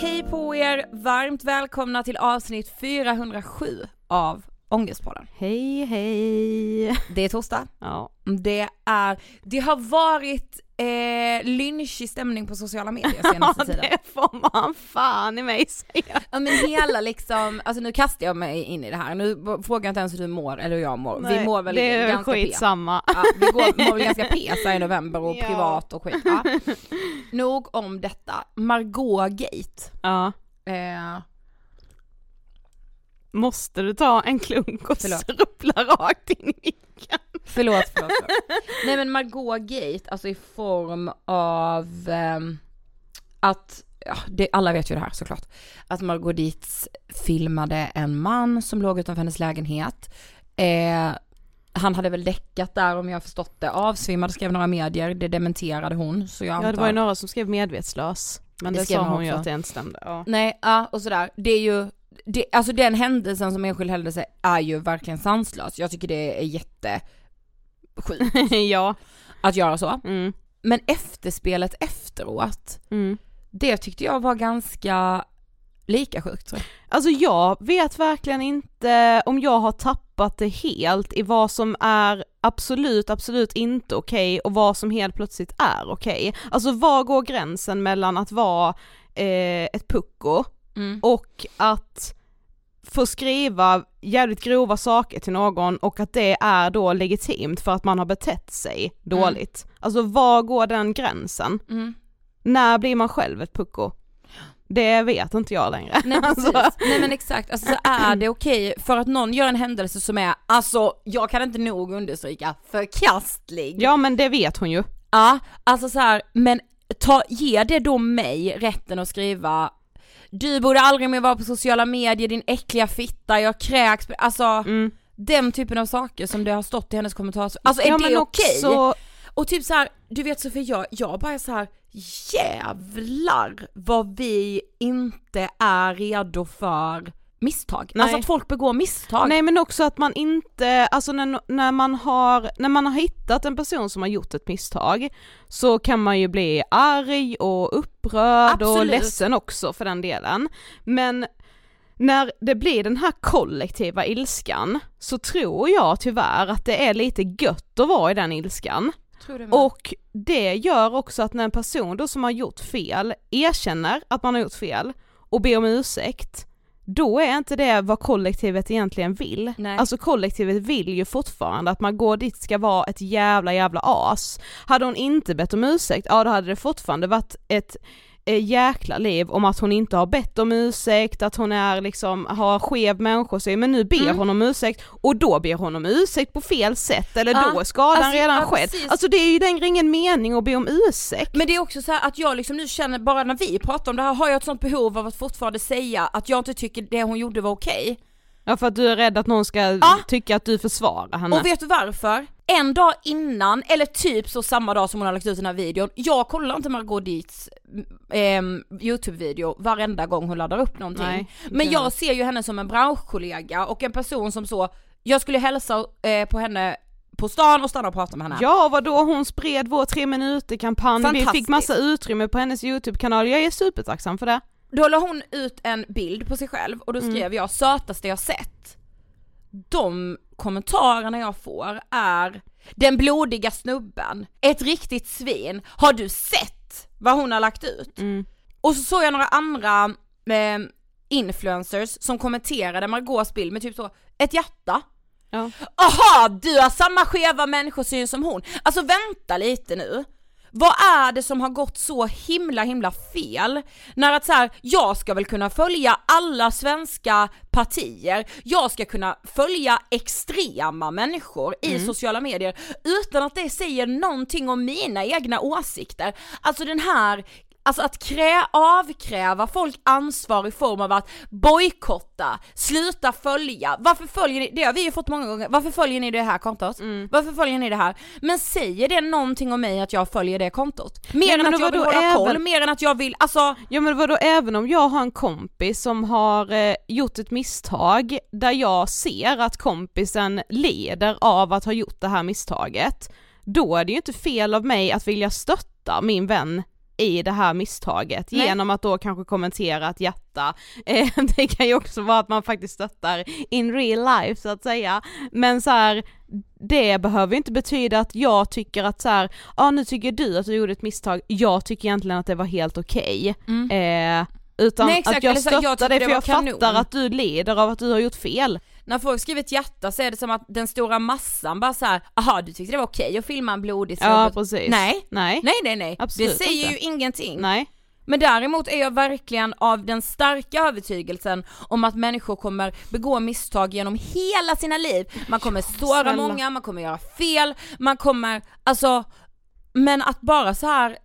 Hej på er, varmt välkomna till avsnitt 407 av Ångestpodden. Hej, hej. Det är torsdag. Ja. Det har varit lynchig stämning på sociala medier senaste tiden. Det får man fan i mig säga. Ja, men hela liksom, alltså nu kastar jag mig in i det här. Nu frågar jag inte ens hur du mår eller hur jag mår. Nej, vi mår väl ganska skitsamma. Ja, vi mår väl ganska pesa i november och privat och skit. Ja. Nog om detta. Margaux Dietz. Ja. Måste du ta en klunk och struppla rakt in i micken? Förlåt. Nej men Margaux Dietz, alltså i form av att, ja, det, alla vet ju det här såklart, att Margaux Dietz filmade en man som låg utanför hennes lägenhet. Han hade väl däckat där om jag har förstått det, avsvimmade, skrev några medier, det dementerade hon. Så jag antar... Ja, det var ju några som skrev medvetslös, men det sa hon ju att det inte stämde. Ja. Nej, ja, och sådär, det är ju... Det, alltså den händelsen som enskild händelse är ju verkligen sanslös. Jag tycker det är jättesjukt ja. Att göra så. Mm. Men efterspelet efteråt, det tyckte jag var ganska lika sjukt. Tror jag. Alltså jag vet verkligen inte om jag har tappat det helt i vad som är absolut, absolut inte okej och vad som helt plötsligt är okej. Alltså var går gränsen mellan att vara ett pucko och att få skriva jävligt grova saker till någon och att det är då legitimt för att man har betett sig dåligt. Alltså var går den gränsen? När blir man själv ett pucko? Det vet inte jag längre. Nej, precis. Nej men exakt. Alltså, så är det okej för att någon gör en händelse som är, alltså jag kan inte nog understryka, förkastlig. Ja men det vet hon ju. Ja, alltså så här, men ge det då mig rätten att skriva du borde aldrig mer vara på sociala medier, din äckliga fitta, jag kräks. Alltså den typen av saker som det har stått i hennes kommentarer. Alltså är ja, det okej? Också... Och typ så här, du vet Sofie, jag bara så här, jävlar vad vi inte är redo för misstag. Nej. Alltså att folk begår misstag. Nej men också att man inte, alltså när man har hittat en person som har gjort ett misstag så kan man ju bli arg och upprörd. Absolut. Och ledsen också för den delen. Men när det blir den här kollektiva ilskan så tror jag tyvärr att det är lite gött att vara i den ilskan. Och det gör också att när en person då som har gjort fel erkänner att man har gjort fel och ber om ursäkt, då är inte det vad kollektivet egentligen vill. Nej. Alltså kollektivet vill ju fortfarande att man går dit ska vara ett jävla as. Hade hon inte bett om ursäkt, ja då hade det fortfarande varit ett jäkla liv om att hon inte har bett om ursäkt, att hon är liksom har skev människosyn, men nu ber hon om ursäkt och då ber hon om ursäkt på fel sätt eller då är skadan alltså, redan skedd. Alltså det är ju den ingen mening att be om ursäkt. Men det är också så här att jag liksom nu känner bara när vi pratar om det här har jag ett sånt behov av att fortfarande säga att jag inte tycker det hon gjorde var okej. Ja, för att du är rädd att någon ska tycka att du försvarar henne. Och vet du varför? En dag innan, eller typ så samma dag som hon har lagt ut den här videon, jag kollar inte Margaux Dietz YouTube-video varenda gång hon laddar upp någonting. Nej, men jag ser ju henne som en branschkollega och en person som så, jag skulle hälsa på henne på stan och stanna och prata med henne. Ja, vadå? Hon spred vår 3-minuter-kampanj. Vi fick massa utrymme på hennes YouTube-kanal. Jag är supertacksam för det. Då la hon ut en bild på sig själv och då skrev jag sötaste jag sett. De kommentarerna jag får är den blodiga snubben, ett riktigt svin, har du sett vad hon har lagt ut? Och så såg jag några andra influencers som kommenterade Margaux bild med typ så ett hjärta. Ja. Aha, du har samma skeva människosyn som hon. Alltså vänta lite nu. Vad är det som har gått så himla fel? När att så här, jag ska väl kunna följa alla svenska partier. Jag ska kunna följa extrema människor i sociala medier utan att det säger någonting om mina egna åsikter. Alltså den här... Alltså att avkräva folk ansvar i form av att bojkotta, sluta följa. Varför följer ni? Det har vi ju fått många gånger. Varför följer ni det här kontot? Varför följer ni det här? Men säger det någonting om mig att jag följer det kontot? Mer än att jag vill hålla koll, mer än att jag vill... Alltså... Ja men vadå, även om jag har en kompis som har gjort ett misstag där jag ser att kompisen leder av att ha gjort det här misstaget, då är det ju inte fel av mig att vilja stötta min vän i det här misstaget. Nej. Genom att då kanske kommentera ett hjärta. Det kan ju också vara att man faktiskt stöttar in real life så att säga. Men så här, det behöver inte betyda att jag tycker att så här, nu tycker du att du gjorde ett misstag. Jag tycker egentligen att det var helt okej. Utan nej, exakt, att jag stöttar dig för jag fattar att du leder av att du har gjort fel. När folk skriver ett hjärta så är det som att den stora massan bara så här, aha du tyckte det var okej att filma en blodig snubbe. Ja, precis. Nej. Absolut det säger inte. Ju ingenting. Nej. Men däremot är jag verkligen av den starka övertygelsen om att människor kommer begå misstag genom hela sina liv. Man kommer såra många, man kommer göra fel, man kommer alltså, men att bara så här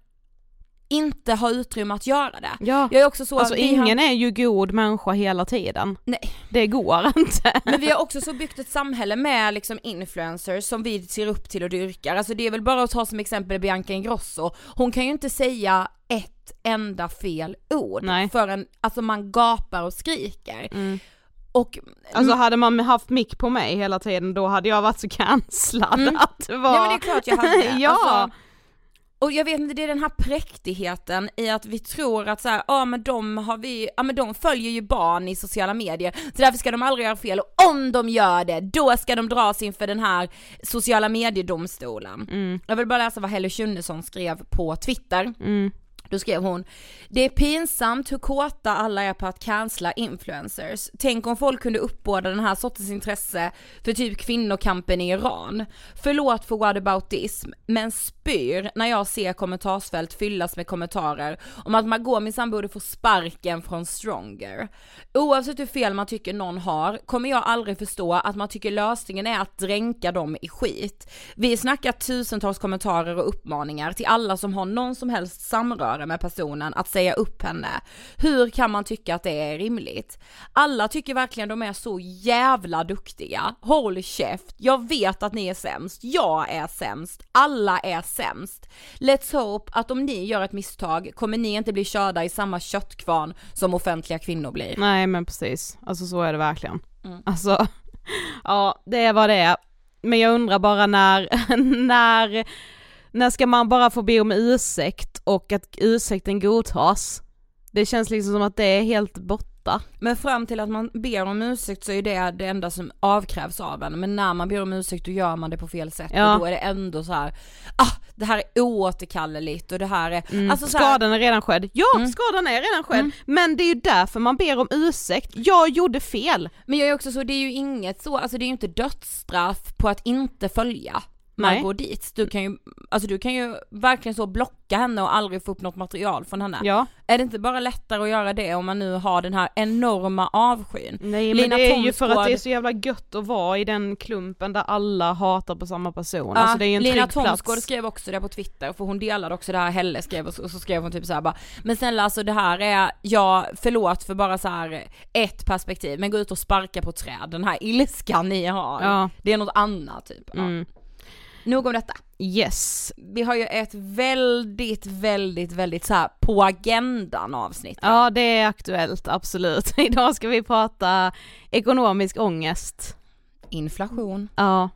inte ha utrymme att göra det. Ja. Jag är också så alltså att ingen är ju god människa hela tiden. Nej. Det går inte. Men vi har också så byggt ett samhälle med liksom influencers som vi ser upp till och dyrkar. Alltså det är väl bara att ta som exempel Bianca Ingrosso. Hon kan ju inte säga ett enda fel ord. Nej. Förrän alltså man gapar och skriker. Mm. Och, alltså hade man haft mick på mig hela tiden då hade jag varit så kanslad. Att det var... Nej men det är klart jag hade. Ja. Alltså, och jag vet inte, det är den här präktigheten i att vi tror att så här, men de följer ju barn i sociala medier så därför ska de aldrig göra fel och om de gör det, då ska de dras inför den här sociala mediedomstolen. Jag vill bara läsa vad Helena Lunderson skrev på Twitter. Då skrev hon: det är pinsamt hur kåta alla är på att cancella influencers. Tänk om folk kunde uppbåda den här sortens intresse för typ kvinnokampen i Iran. Förlåt för whataboutism, men spyr när jag ser kommentarsfält fyllas med kommentarer om att Margaux minsann borde få sparken från Stronger. Oavsett hur fel man tycker någon har kommer jag aldrig förstå att man tycker lösningen är att dränka dem i skit. Vi snackar tusentals kommentarer och uppmaningar till alla som har någon som helst samröre med personen att säga upp henne. Hur kan man tycka att det är rimligt? Alla tycker verkligen de är så jävla duktiga. Håll käft. Jag vet att ni är sämst. Jag är sämst. Alla är sämst. Let's hope att om ni gör ett misstag kommer ni inte bli körda i samma köttkvarn som offentliga kvinnor blir. Nej, men precis. Alltså så är det verkligen. Mm. Alltså, ja, det är vad det är. Men jag undrar bara när ska man bara få be om ursäkt och att ursäkten godtas? Det känns liksom som att det är helt borta. Men fram till att man ber om ursäkt så är det enda som avkrävs av en. Men när man ber om ursäkt då gör man det på fel sätt. Ja. Och då är det ändå så här, det här är oåterkalleligt och det här är... Alltså så här... Skadan är redan skedd. Ja, skadan är redan skedd. Men det är ju därför man ber om ursäkt. Jag gjorde fel. Men jag är också så, det är ju inget så, alltså det är ju inte dödsstraff på att inte följa. Margaux Dietz, du kan ju verkligen så blocka henne och aldrig få upp något material från henne. Ja. Är det inte bara lättare att göra det om man nu har den här enorma avskyn? Nej, men Lina det är Tomsgård, ju för att det är så jävla gött att vara i den klumpen där alla hatar på samma person. Ja, alltså det är ju en Lina Tomsgård skrev också det på Twitter, för hon delade också det här Helle skrev, och så skrev hon typ så här bara, men sen alltså det här är förlåt för bara så här ett perspektiv, men gå ut och sparka på träd, den här ilskan ni har. Ja. Det är något annat typ. Ja. Nog om detta. Yes. Vi har ju ett väldigt, väldigt, väldigt så här på agendan avsnitt. Ja, det är aktuellt, absolut. Idag ska vi prata ekonomisk ångest. Inflation. Ja.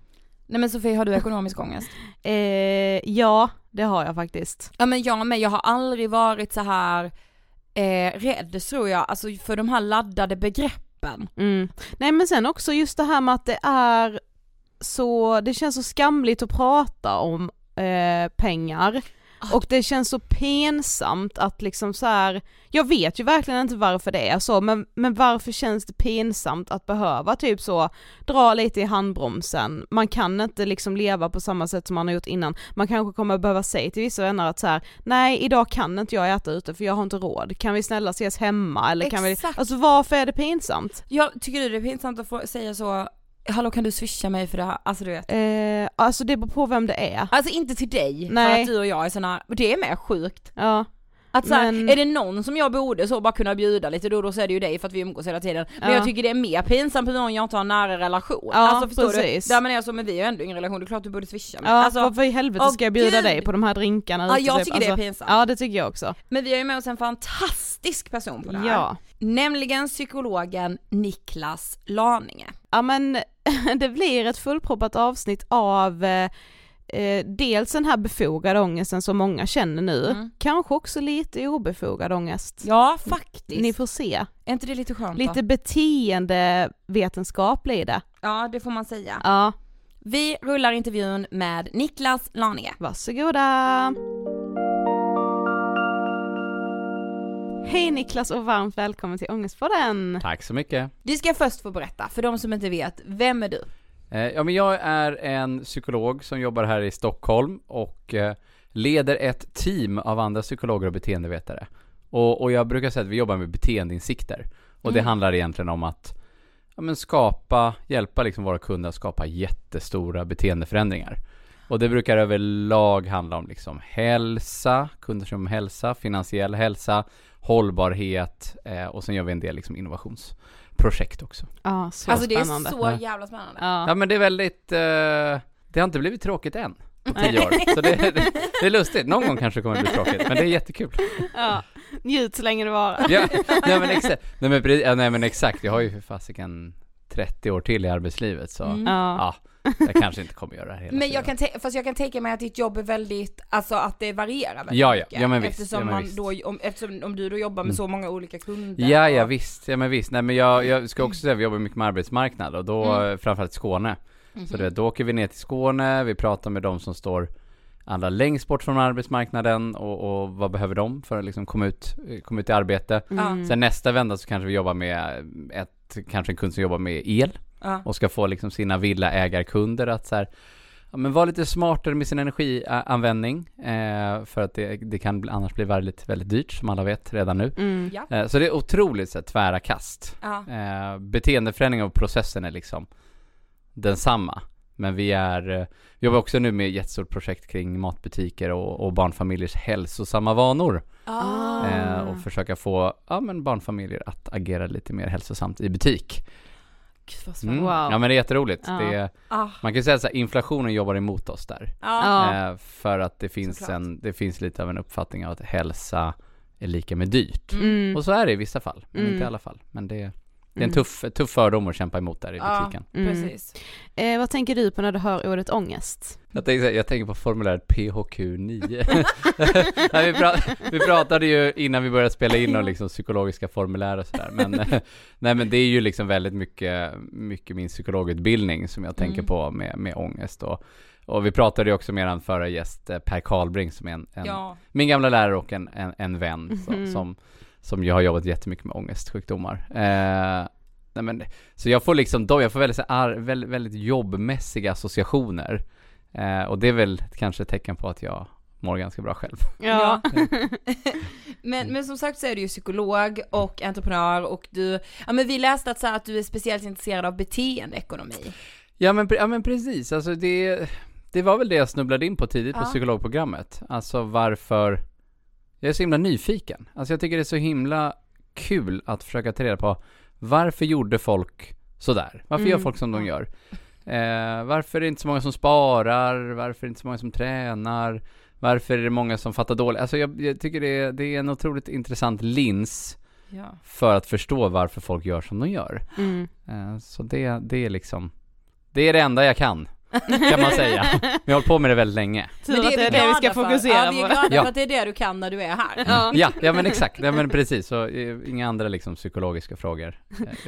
Nej men Sofie, har du ekonomisk ångest? Ja, det har jag faktiskt. Ja men jag har aldrig varit så här rädd tror jag. Alltså för de här laddade begreppen. Mm. Nej men sen också just det här med att det är... Så det känns så skamligt att prata om pengar. Och det känns så pinsamt att liksom så här, jag vet ju verkligen inte varför det är så, men varför känns det pinsamt att behöva typ så dra lite i handbromsen? Man kan inte liksom leva på samma sätt som man har gjort innan. Man kanske kommer behöva säga till vissa vänner att så här, nej, idag kan inte jag äta ute för jag har inte råd. Kan vi snälla ses hemma? Eller kan vi... Alltså varför är det pinsamt? Jag tycker det är pinsamt att få säga så. Hallå, kan du swisha mig för det här? Alltså du vet. Alltså det beror på vem det är. Alltså inte till dig. Nej. För att du och jag är såna. Det är mer sjukt. Ja. Att så här, men... är det någon som jag borde så bara kunna bjuda lite då så är det ju dig för att vi umgås hela tiden. Men jag tycker det är mer pinsamt på någon jag inte har en nära relation. Ja, alltså förstår precis. Du? Där men jag så, men vi är ju ändå ingen relation. Det är klart du borde swisha mig. Ja, alltså varför i helvete ska jag bjuda dig på de här drinkarna? Ja, jag tycker det är pinsamt. Ja, det tycker jag också. Men vi är ju med oss en fantastisk person på det här. Ja. Nämligen psykologen Niklas Laninge. Ja men det blir ett fullproppat avsnitt av dels den här befogade ångesten som många känner nu. Kanske också lite obefogad ångest. Ja, faktiskt. Ni får se. Är inte det lite skönt? Lite beteendevetenskap blir det. Ja, det får man säga. Ja. Vi rullar intervjun med Niklas Laninge. Varsågoda! Hej Niklas och varmt välkommen till Ångestpodden. Tack så mycket. Du ska först få berätta för de som inte vet, vem är du? Ja, men jag är en psykolog som jobbar här i Stockholm och leder ett team av andra psykologer och beteendevetare. Och jag brukar säga att vi jobbar med beteendeinsikter. Och det handlar egentligen om att hjälpa liksom våra kunder att skapa jättestora beteendeförändringar. Och det brukar överlag handla om liksom hälsa, kunder som hälsa, finansiell hälsa, hållbarhet och sen gör vi en del liksom innovationsprojekt också. Ja, så alltså spännande. Det är så jävla spännande. Ja, ja men det är väldigt... det har inte blivit tråkigt än på 10 år. Så det är lustigt. Någon gång kanske kommer det bli tråkigt, men det är jättekul. Ja, njut så länge det varar. Ja, nej men exakt. Jag har ju för fasiken 30 år till i arbetslivet så ja. Jag kanske inte kommer göra det hela tiden. Men jag kan tänka mig att ditt jobb är väldigt, alltså att det varierar väldigt mycket. Ja, men visst. Eftersom, om du då jobbar med så många olika kunder. Ja, visst. Nej, men jag ska också säga att vi jobbar mycket med arbetsmarknad och då framförallt Skåne. Så då åker vi ner till Skåne, vi pratar med de som står allra längst bort från arbetsmarknaden och vad behöver de för att liksom komma ut i arbete. Mm. Sen nästa vända så kanske vi jobbar med kanske en kund som jobbar med el och ska få liksom sina villaägarkunder att så här, ja, men var lite smartare med sin energianvändning för att det kan annars bli väldigt, väldigt dyrt, som alla vet redan nu. Mm, ja. Så det är otroligt så här, tvära kast. Beteendeförändring av processen är liksom densamma. Men vi jobbar också nu med ett jättestort projekt kring matbutiker och barnfamiljers hälsosamma vanor. Och försöka få barnfamiljer att agera lite mer hälsosamt i butik. Mm. Wow. Ja, men det är jätteroligt. Man kan ju säga att inflationen jobbar emot oss där. För att det finns lite av en uppfattning av att hälsa är lika med dyrt. Mm. Och så är det i vissa fall, men inte i alla fall. Men det är en tuff fördom att kämpa emot där i butiken. Precis. Vad tänker du på när du hör ordet ångest? Jag tänker på formuläret PHQ9. Nej, vi pratade ju innan vi började spela in om liksom psykologiska formulär och sådär. Men, nej, men det är ju liksom väldigt mycket min psykologutbildning som jag tänker på med ångest. Och vi pratade ju också med en förra gäst, Per Karlbring, som är min gamla lärare och en vän som jag har jobbat jättemycket med ångestsjukdomar. Nej, men så jag får liksom jag får väldigt jobbmässiga associationer. Och det är väl kanske ett tecken på att jag mår ganska bra själv. Ja. men som sagt så är du ju psykolog och entreprenör och du vi läste att du är speciellt intresserad av beteendeekonomi. Ja men precis. Alltså det var väl det jag snubblade in på tidigt på psykologprogrammet. Alltså varför jag är så himla nyfiken. Alltså jag tycker det är så himla kul att försöka ta reda på varför gjorde folk sådär? Varför gör folk som de gör? Varför är det inte så många som sparar? Varför är det inte så många som tränar? Varför är det många som fattar dåligt? Alltså jag tycker det är en otroligt intressant lins för att förstå varför folk gör som de gör. Så det är liksom det är det enda jag kan man säga. Vi har hållit på med det väldigt länge. Men det är det vi ska fokusera på. Vi är glada för att det är det du kan när du är här. Ja men exakt. Ja, men precis. Så, inga andra liksom, psykologiska frågor.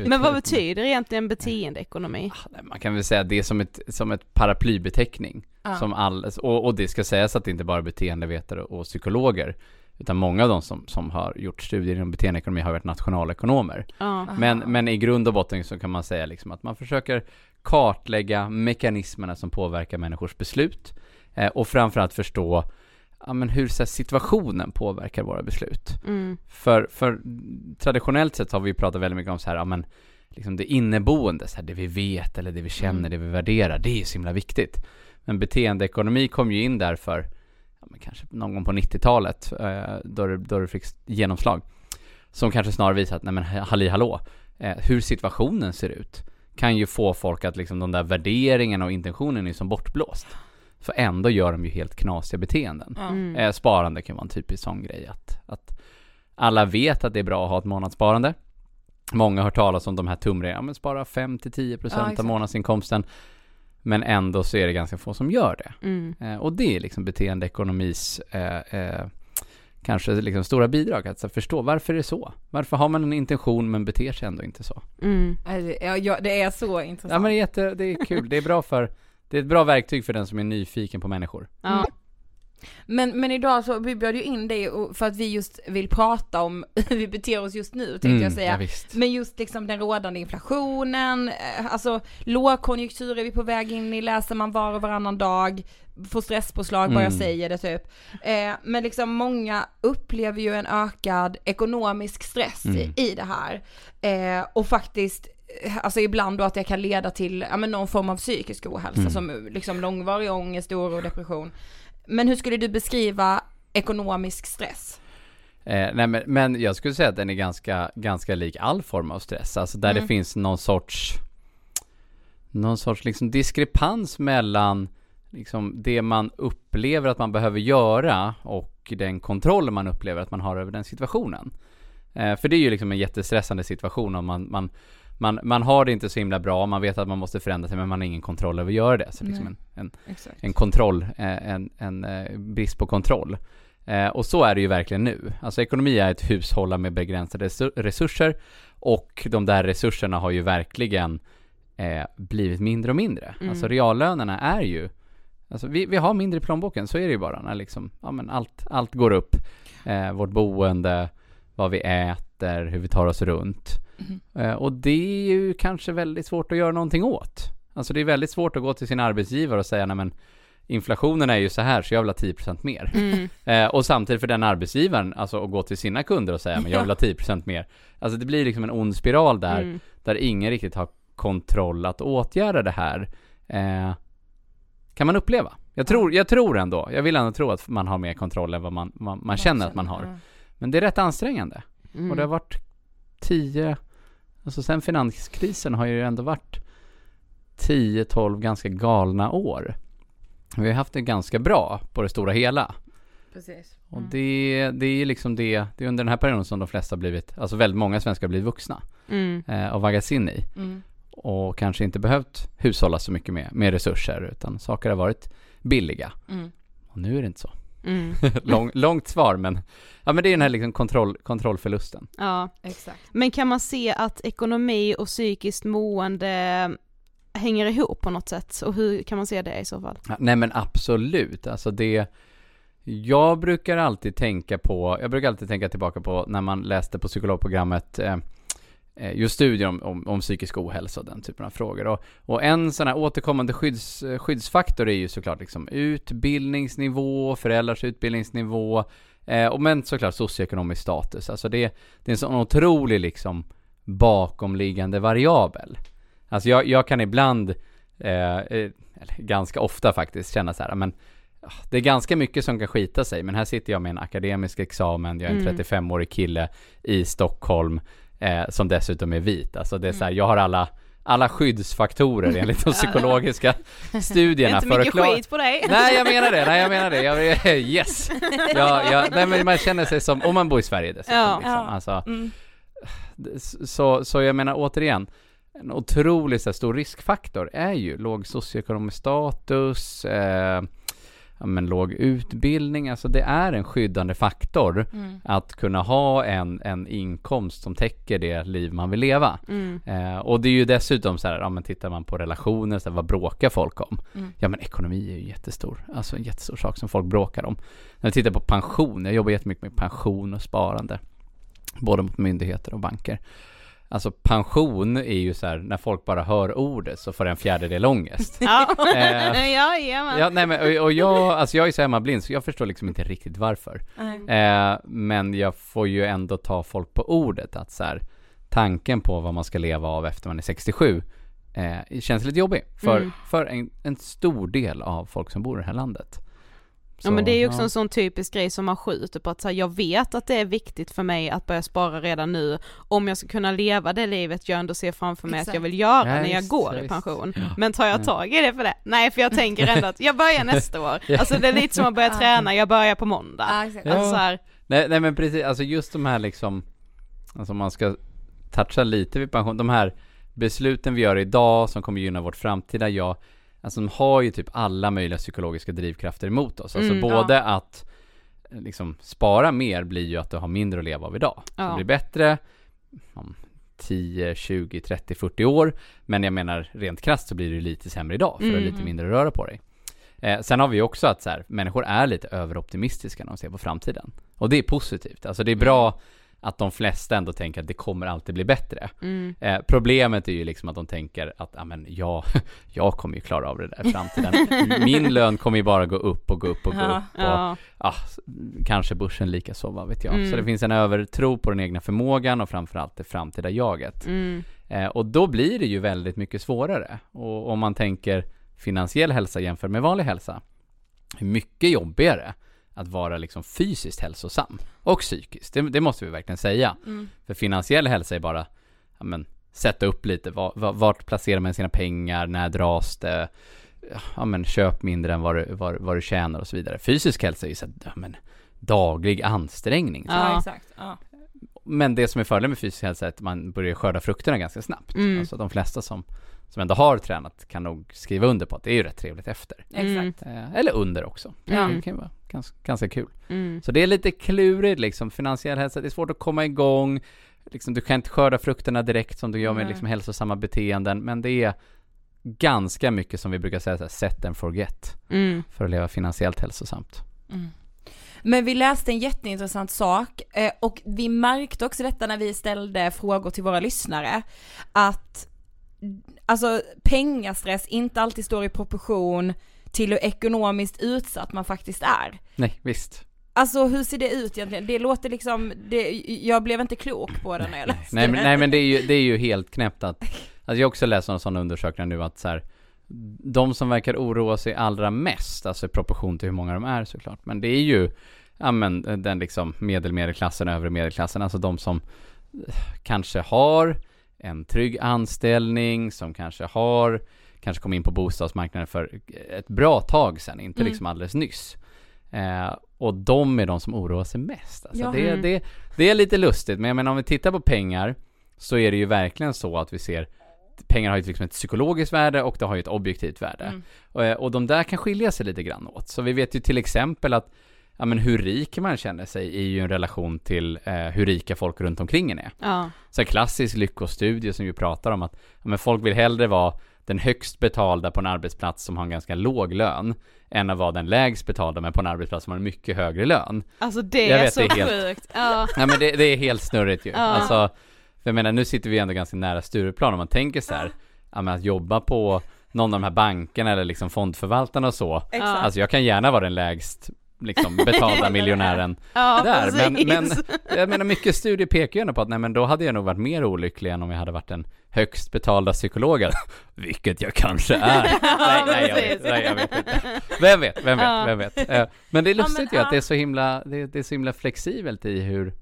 Men vad betyder egentligen beteendeekonomi? Man kan väl säga det är som ett paraplybeteckning. Och det ska sägas att det inte bara är beteendevetare och psykologer. Utan många av de som har gjort studier inom beteendeekonomi har varit nationalekonomer. Men i grund och botten så kan man säga liksom att man försöker kartlägga mekanismerna som påverkar människors beslut. Och framförallt förstå hur så här, situationen påverkar våra beslut. För traditionellt sett har vi pratat väldigt mycket om så här, liksom det inneboende, så här, det vi vet eller det vi känner, det vi värderar. Det är ju så himla viktigt. Men beteendeekonomi kom ju in därför kanske någon gång på 90-talet då du fick genomslag som kanske snarare visar att hur situationen ser ut kan ju få folk att liksom de där värderingarna och intentionen är som bortblåst. För ändå gör de ju helt knasiga beteenden. Sparande kan vara en typisk sån grej att alla vet att det är bra att ha ett månadssparande. Många har hört talas om de här tumreglerna, spara 5-10% av månadsinkomsten. Men ändå så är det ganska få som gör det. Och det är liksom beteendeekonomis kanske liksom stora bidrag. Att förstå varför det är så. Varför har man en intention men beter sig ändå inte så? Ja, det är så intressant. Ja, men det är kul. Det är bra det är ett bra verktyg för den som är nyfiken på människor. Ja. Men idag så vi bjöd ju in dig för att vi just vill prata om hur vi beter oss just nu, tänkte jag säga. Ja, men just liksom den rådande inflationen, alltså lågkonjunktur är vi på väg in i, läser man var och varannan dag, får stresspåslag bara jag säger det typ. Men liksom många upplever ju en ökad ekonomisk stress i det här. Och faktiskt alltså ibland då att det kan leda till någon form av psykisk ohälsa som liksom långvarig ångest, oro och depression. Men hur skulle du beskriva ekonomisk stress? Nej, men jag skulle säga att den är ganska lik all form av stress. Alltså där det finns någon sorts liksom diskrepans mellan liksom det man upplever att man behöver göra och den kontroll man upplever att man har över den situationen. För det är ju liksom en jättestressande situation om man har det inte så himla bra, man vet att man måste förändra sig men man har ingen kontroll över att göra det. Så liksom en brist på kontroll. Och så är det ju verkligen nu. Alltså ekonomi är ett hushåll med begränsade resurser och de där resurserna har ju verkligen blivit mindre och mindre. Alltså reallönerna är ju Alltså, vi har mindre i plånboken, så är det ju bara när liksom, ja, men allt går upp. Vårt boende, vad vi äter, hur vi tar oss runt. Mm. Och det är ju kanske väldigt svårt att göra någonting åt. Alltså det är väldigt svårt att gå till sin arbetsgivare och säga, nej men inflationen är ju så här, så jag vill ha 10% mer. Mm. Och samtidigt för den arbetsgivaren, alltså att gå till sina kunder och säga, men jag vill ha 10% mer. Alltså det blir liksom en ond spiral där, där ingen riktigt har kontroll att åtgärda det här. Kan man uppleva? Jag tror ändå. Jag vill ändå tro att man har mer kontroll än vad man känner att man har. Ja. Men det är rätt ansträngande. Mm. Och det har varit 10... Alltså sen finanskrisen har ju ändå varit 10-12 ganska galna år. Vi har haft det ganska bra på det stora hela. Precis. Mm. Och det är liksom det är under den här perioden som de flesta har blivit... Alltså väldigt många svenskar har blivit vuxna. Och vaggats in i. Mm. Och kanske inte behövt hushålla så mycket med resurser, utan saker har varit billiga. Mm. Och nu är det inte så. Mm. Långt svar, men, ja, men det är den här liksom kontrollförlusten. Ja, exakt. Men kan man se att ekonomi och psykiskt mående hänger ihop på något sätt? Och hur kan man se det i så fall? Ja, nej men absolut. Alltså det, jag brukar alltid tänka tillbaka på när man läste på psykologprogrammet just studier om psykisk ohälsa och den typen av frågor. Och en sån här återkommande skyddsfaktor är ju såklart liksom utbildningsnivå, föräldrars utbildningsnivå, och men såklart socioekonomisk status. Alltså det är en sån otrolig liksom bakomliggande variabel. Alltså jag kan ibland, eller ganska ofta faktiskt, känna så här, men det är ganska mycket som kan skita sig, men här sitter jag med en akademisk examen, jag är en 35-årig kille i Stockholm, som dessutom är vit. Alltså det är så här, jag har alla skyddsfaktorer enligt de psykologiska studierna. Inte för mycket skit på dig. Nej, jag menar det. Yes. Nej, men man känner sig som om man bor i Sverige dessutom. Ja. Liksom. Ja. Alltså, så jag menar återigen, en otroligt så här stor riskfaktor är ju låg socioekonomisk status, men låg utbildning. Alltså det är en skyddande faktor att kunna ha en inkomst som täcker det liv man vill leva. Och det är ju dessutom så här, ja, men tittar man på relationer, så här, vad bråkar folk om? Ja, men ekonomi är ju jättestor. Alltså en jättestor sak som folk bråkar om. När jag tittar på pension, jag jobbar jättemycket med pension och sparande. Både mot myndigheter och banker. Alltså pension är ju så här, när folk bara hör ordet så får det en fjärdedel ångest. Jag är så hemmablind, så jag förstår liksom inte riktigt varför. Men jag får ju ändå ta folk på ordet att så här, tanken på vad man ska leva av efter man är 67 känns lite jobbig för en stor del av folk som bor i det här landet. Så, ja, men det är ju också en sån typisk grej som man skjuter på, att så här, jag vet att det är viktigt för mig att börja spara redan nu om jag ska kunna leva det livet jag ändå ser framför mig att jag vill göra när jag går i pension. Ja. Men tar jag tag i det för det? Nej, för jag tänker ändå att jag börjar nästa år. Alltså det är lite som att börja träna, jag börjar på måndag. Alltså, så här. Nej, men precis, alltså just de här liksom, alltså man ska toucha lite vid pension, de här besluten vi gör idag som kommer gynna vårt framtida jag. Alltså de har ju typ alla möjliga psykologiska drivkrafter emot oss. Alltså både att liksom spara mer blir ju att du har mindre att leva av idag. Ja. Så det blir bättre om 10, 20, 30, 40 år. Men jag menar rent krasst så blir det ju lite sämre idag för det är lite mindre att röra på dig. Sen har vi ju också att så här, människor är lite överoptimistiska när de ser på framtiden. Och det är positivt. Alltså det är bra att de flesta ändå tänker att det kommer alltid bli bättre. Problemet är ju liksom att de tänker att jag kommer ju klara av det där i framtiden. Min lön kommer ju bara gå upp och gå upp och gå upp. Och, kanske börsen lika så, vad vet jag. Så det finns en övertro på den egna förmågan och framförallt det framtida jaget. Och då blir det ju väldigt mycket svårare. Och om man tänker finansiell hälsa jämfört med vanlig hälsa, hur mycket jobbigare att vara liksom fysiskt hälsosam och psykiskt. Det måste vi verkligen säga. För finansiell hälsa är bara sätta upp lite. Vart placerar man sina pengar? När dras det? Ja, men köp mindre än vad du tjänar och så vidare. Fysisk hälsa är ju så att, daglig ansträngning. Så. Ja, exakt. Ja. Men det som är fördelen med fysisk hälsa är att man börjar skörda frukterna ganska snabbt. Alltså de flesta som ändå har tränat kan nog skriva under på att det är ju rätt trevligt efter. Exakt. Eller under också. Ja. Det kan vara ganska kul. Så det är lite klurigt liksom, finansiell hälsa. Det är svårt att komma igång. Liksom, du kan inte skörda frukterna direkt som du gör med liksom, hälsosamma beteenden. Men det är ganska mycket som vi brukar säga så här, set and forget, för att leva finansiellt hälsosamt. Men vi läste en jätteintressant sak, och vi märkte också detta när vi ställde frågor till våra lyssnare, att alltså, pengastress inte alltid står i proportion till hur ekonomiskt utsatt man faktiskt är. Nej, visst. Alltså, hur ser det ut egentligen? Det låter liksom, jag blev inte klok på den när jag läste. Nej, men det är ju helt knäppt att, alltså jag också läser en sån undersökning nu att så här, de som verkar oroa sig allra mest, alltså i proportion till hur många de är såklart, men det är ju den liksom medelklassen, övre medelklassen, alltså de som kanske har en trygg anställning, som kanske kom in på bostadsmarknaden för ett bra tag sedan, inte liksom alldeles nyss. Och de är de som oroar sig mest. Alltså det är lite lustigt, men jag menar, om vi tittar på pengar så är det ju verkligen så att vi ser pengar har ju liksom ett psykologiskt värde och det har ju ett objektivt värde. Och de där kan skilja sig lite grann åt. Så vi vet ju till exempel att ja, men hur rik man känner sig är ju en relation till hur rika folk runt omkring en är. Ja. Så en klassisk lyckostudie som ju pratar om att ja, men folk vill hellre vara den högst betalda på en arbetsplats som har en ganska låg lön än att vara den lägst betalda men på en arbetsplats som har en mycket högre lön. Alltså det är så sjukt. Ja. Nej, men det är helt snurrigt ju. Ja. Alltså, jag menar, nu sitter vi ändå ganska nära Stureplan om man tänker så här, att jobba på någon av de här bankerna eller liksom fondförvaltarna och så. Ja. Alltså jag kan gärna vara den lägst liksom betalda miljonären där. Men jag menar, mycket studier pekar ju ändå på att nej, men då hade jag nog varit mer olycklig än om jag hade varit den högst betalda psykologen. Vilket jag kanske är. Nej, jag vet inte. Vem vet. Men det är lustigt ju att det är så himla flexibelt i hur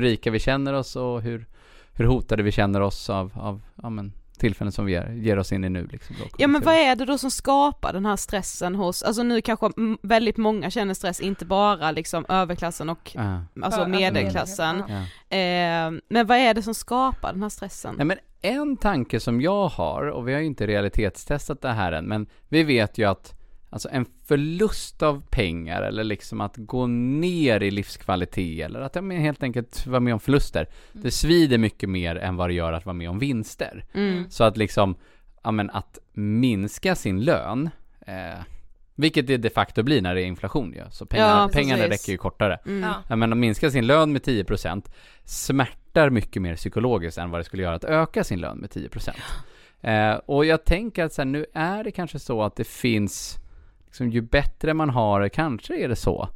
rika vi känner oss och hur hotade vi känner oss av tillfällen som vi ger oss in i nu. Liksom, ja, men vad är det då som skapar den här stressen hos, alltså nu kanske väldigt många känner stress, inte bara liksom överklassen och alltså medelklassen. Men vad är det som skapar den här stressen? Ja, men en tanke som jag har, och vi har ju inte realitetstestat det här än, men vi vet ju att alltså en förlust av pengar eller liksom att gå ner i livskvalitet eller att helt enkelt vara med om förluster, det svider mycket mer än vad det gör att vara med om vinster. Så att liksom att minska sin lön, vilket det de facto blir när det är inflation ju. Så pengarna räcker ju kortare. Men att minska sin lön med 10% smärtar mycket mer psykologiskt än vad det skulle göra att öka sin lön med 10%. Och jag tänker att så här, nu är det kanske så att det finns som ju bättre man har, kanske är det så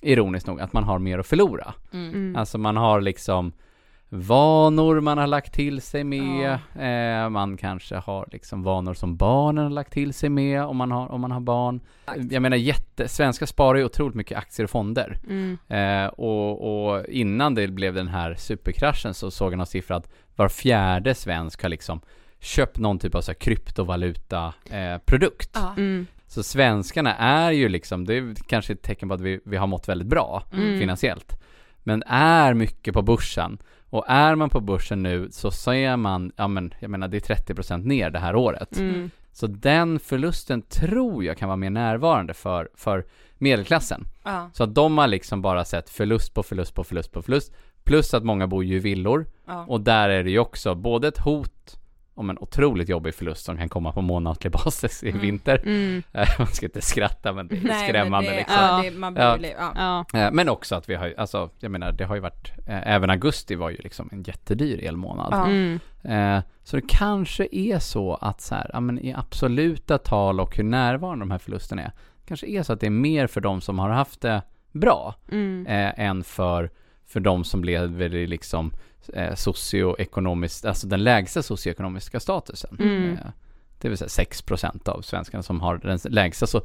ironiskt nog att man har mer att förlora. Alltså man har liksom vanor man har lagt till sig med, man kanske har liksom vanor som barnen har lagt till sig med om man har barn. Jag menar, svenska sparar ju otroligt mycket aktier och fonder. Och innan det blev den här superkraschen så såg jag någon siffra att var fjärde svensk har liksom köpt någon typ av så här kryptovaluta produkt. Så svenskarna är ju liksom, det är kanske ett tecken på att vi har mått väldigt bra finansiellt. Men är mycket på börsen. Och är man på börsen nu så ser man, det är 30% ner det här året. Så den förlusten tror jag kan vara mer närvarande för medelklassen. Så att de har liksom bara sett förlust på förlust. Plus att många bor ju i villor. Och där är det ju också både ett hot om en otroligt jobbig förlust som kan komma på månatlig basis i vinter. Man ska inte skratta, men det är skrämmande. Men också att vi har, alltså, jag menar, det har ju varit, även augusti var ju liksom en jättedyr elmånad. Så det kanske är så att så här, i absoluta tal och hur närvarande de här förlusterna är, kanske är så att det är mer för de som har haft det bra än för de som lever i liksom socioekonomiskt, alltså den lägsta socioekonomiska statusen. Det vill säga 6% av svenskarna som har den lägsta, så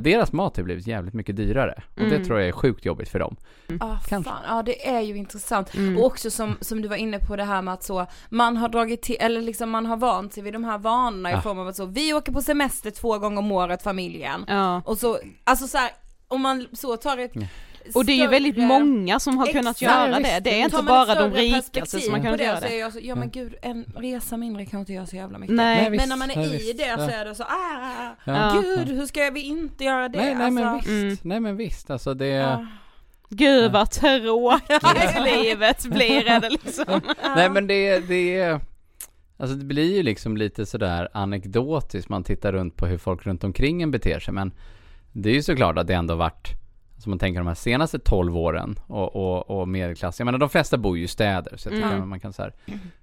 deras mat har blivit jävligt mycket dyrare. Och det tror jag är sjukt jobbigt för dem. Det är ju intressant. Och också som du var inne på det här med att så, man har dragit till, eller liksom man har vant sig vid de här vanorna i form av att så, vi åker på semester 2 gånger om året, familjen. Och så, alltså så här, om man så tar ett... Och det är ju väldigt många som har kunnat göra det. Det är inte bara de rikaste som har kunnat göra det. En resa mindre kan inte göra så jävla mycket. Nej, men när man är i det så är det så gud, hur ska vi inte göra det? Nej men visst. Alltså det... Gud vad tråkigt livet blir det liksom. Nej men det är... Alltså det blir ju liksom lite sådär anekdotiskt. Man tittar runt på hur folk runt omkring en beter sig. Men det är ju såklart att det ändå varit, alltså man tänker de här senaste 12 åren och medelklass. Jag menar de flesta bor ju i städer. Så jag tycker att man kan så här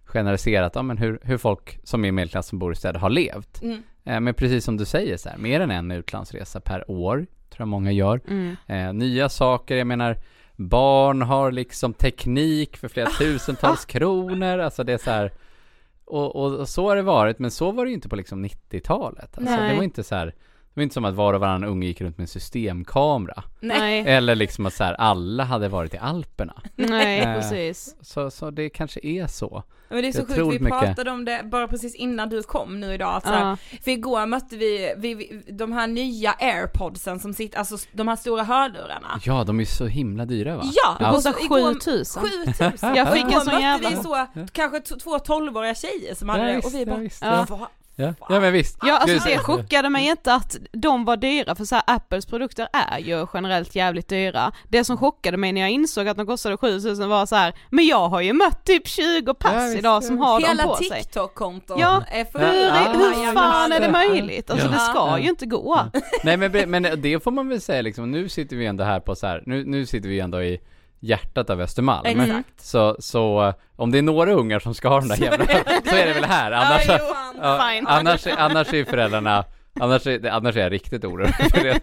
generalisera att, ja, men hur folk som är medelklass som bor i städer har levt. Men precis som du säger, så här, mer än en utlandsresa per år tror jag många gör. Nya saker, jag menar barn har liksom teknik för flera tusentals kronor. Alltså det är så här... Och så har det varit, men så var det ju inte på liksom 90-talet. Alltså, det var inte så här, det var inte som att var och varann unge gick runt med en systemkamera. Nej. Eller liksom att så här, alla hade varit i Alperna. Nej, precis. Så det kanske är så. Men det är så sjukt, vi pratade om det bara precis innan du kom nu idag. Alltså, för igår mötte vi de här nya AirPodsen som sitter, alltså de här stora hörlurarna. Ja, de är så himla dyra, va? Ja, det kostar 7 000. Jag fick en sån jävla... kanske 2 12-åriga tjejer som hade det. Och vi bara, ja men visst. Ja, alltså det chockade mig inte att de var dyra, för så här, Apples produkter är ju generellt jävligt dyra. Det som chockade mig när jag insåg att de kostade 7 000 var så här, men jag har ju mött typ 20 pass idag som har hela dem på sig. Hela TikTok-konton är för... Hur fan är det möjligt? Alltså det ska ju inte gå. Nej, men det får man väl säga liksom, nu sitter vi ändå här på så här, nu sitter vi ändå i hjärtat av Östermalm. Exakt. Så om det är några ungar som ska ha den där jävla, så är det väl här. Annars, annars är föräldrarna, annars är jag riktigt orolig för det.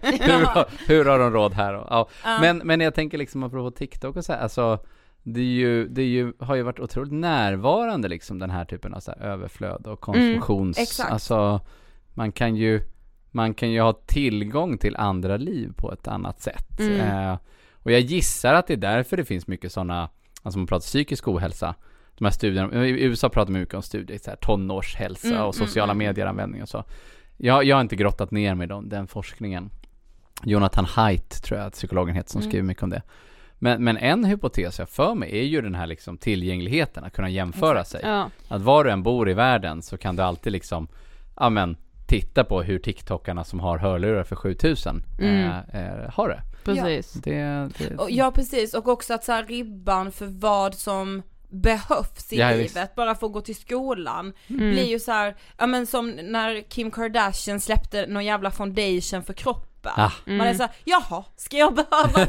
Hur har de råd här? Men jag tänker liksom apropå TikTok och så här, alltså det har ju varit otroligt närvarande liksom, den här typen av så här överflöd och konsumtions. Alltså man kan ju ha tillgång till andra liv på ett annat sätt. Och jag gissar att det är därför det finns mycket sådana, alltså man pratar psykisk ohälsa, de här studierna, i USA pratar man mycket om studier, så här tonårshälsa och sociala medieranvändning och så. Jag har inte grottat ner mig i den forskningen. Jonathan Haidt tror jag att psykologen heter som skriver mycket om det. Men en hypotes jag för mig är ju den här liksom tillgängligheten, att kunna jämföra sig. Ja. Att var du än bor i världen så kan du alltid liksom, titta på hur TikTokarna som har hörlurar för 7000 har det. Precis. Ja, precis. Och också att så här, ribban för vad som behövs i livet, bara för att gå till skolan, blir ju så här, ja, men som när Kim Kardashian släppte någon jävla foundation för kroppen. Man är så här, jaha, ska jag behöva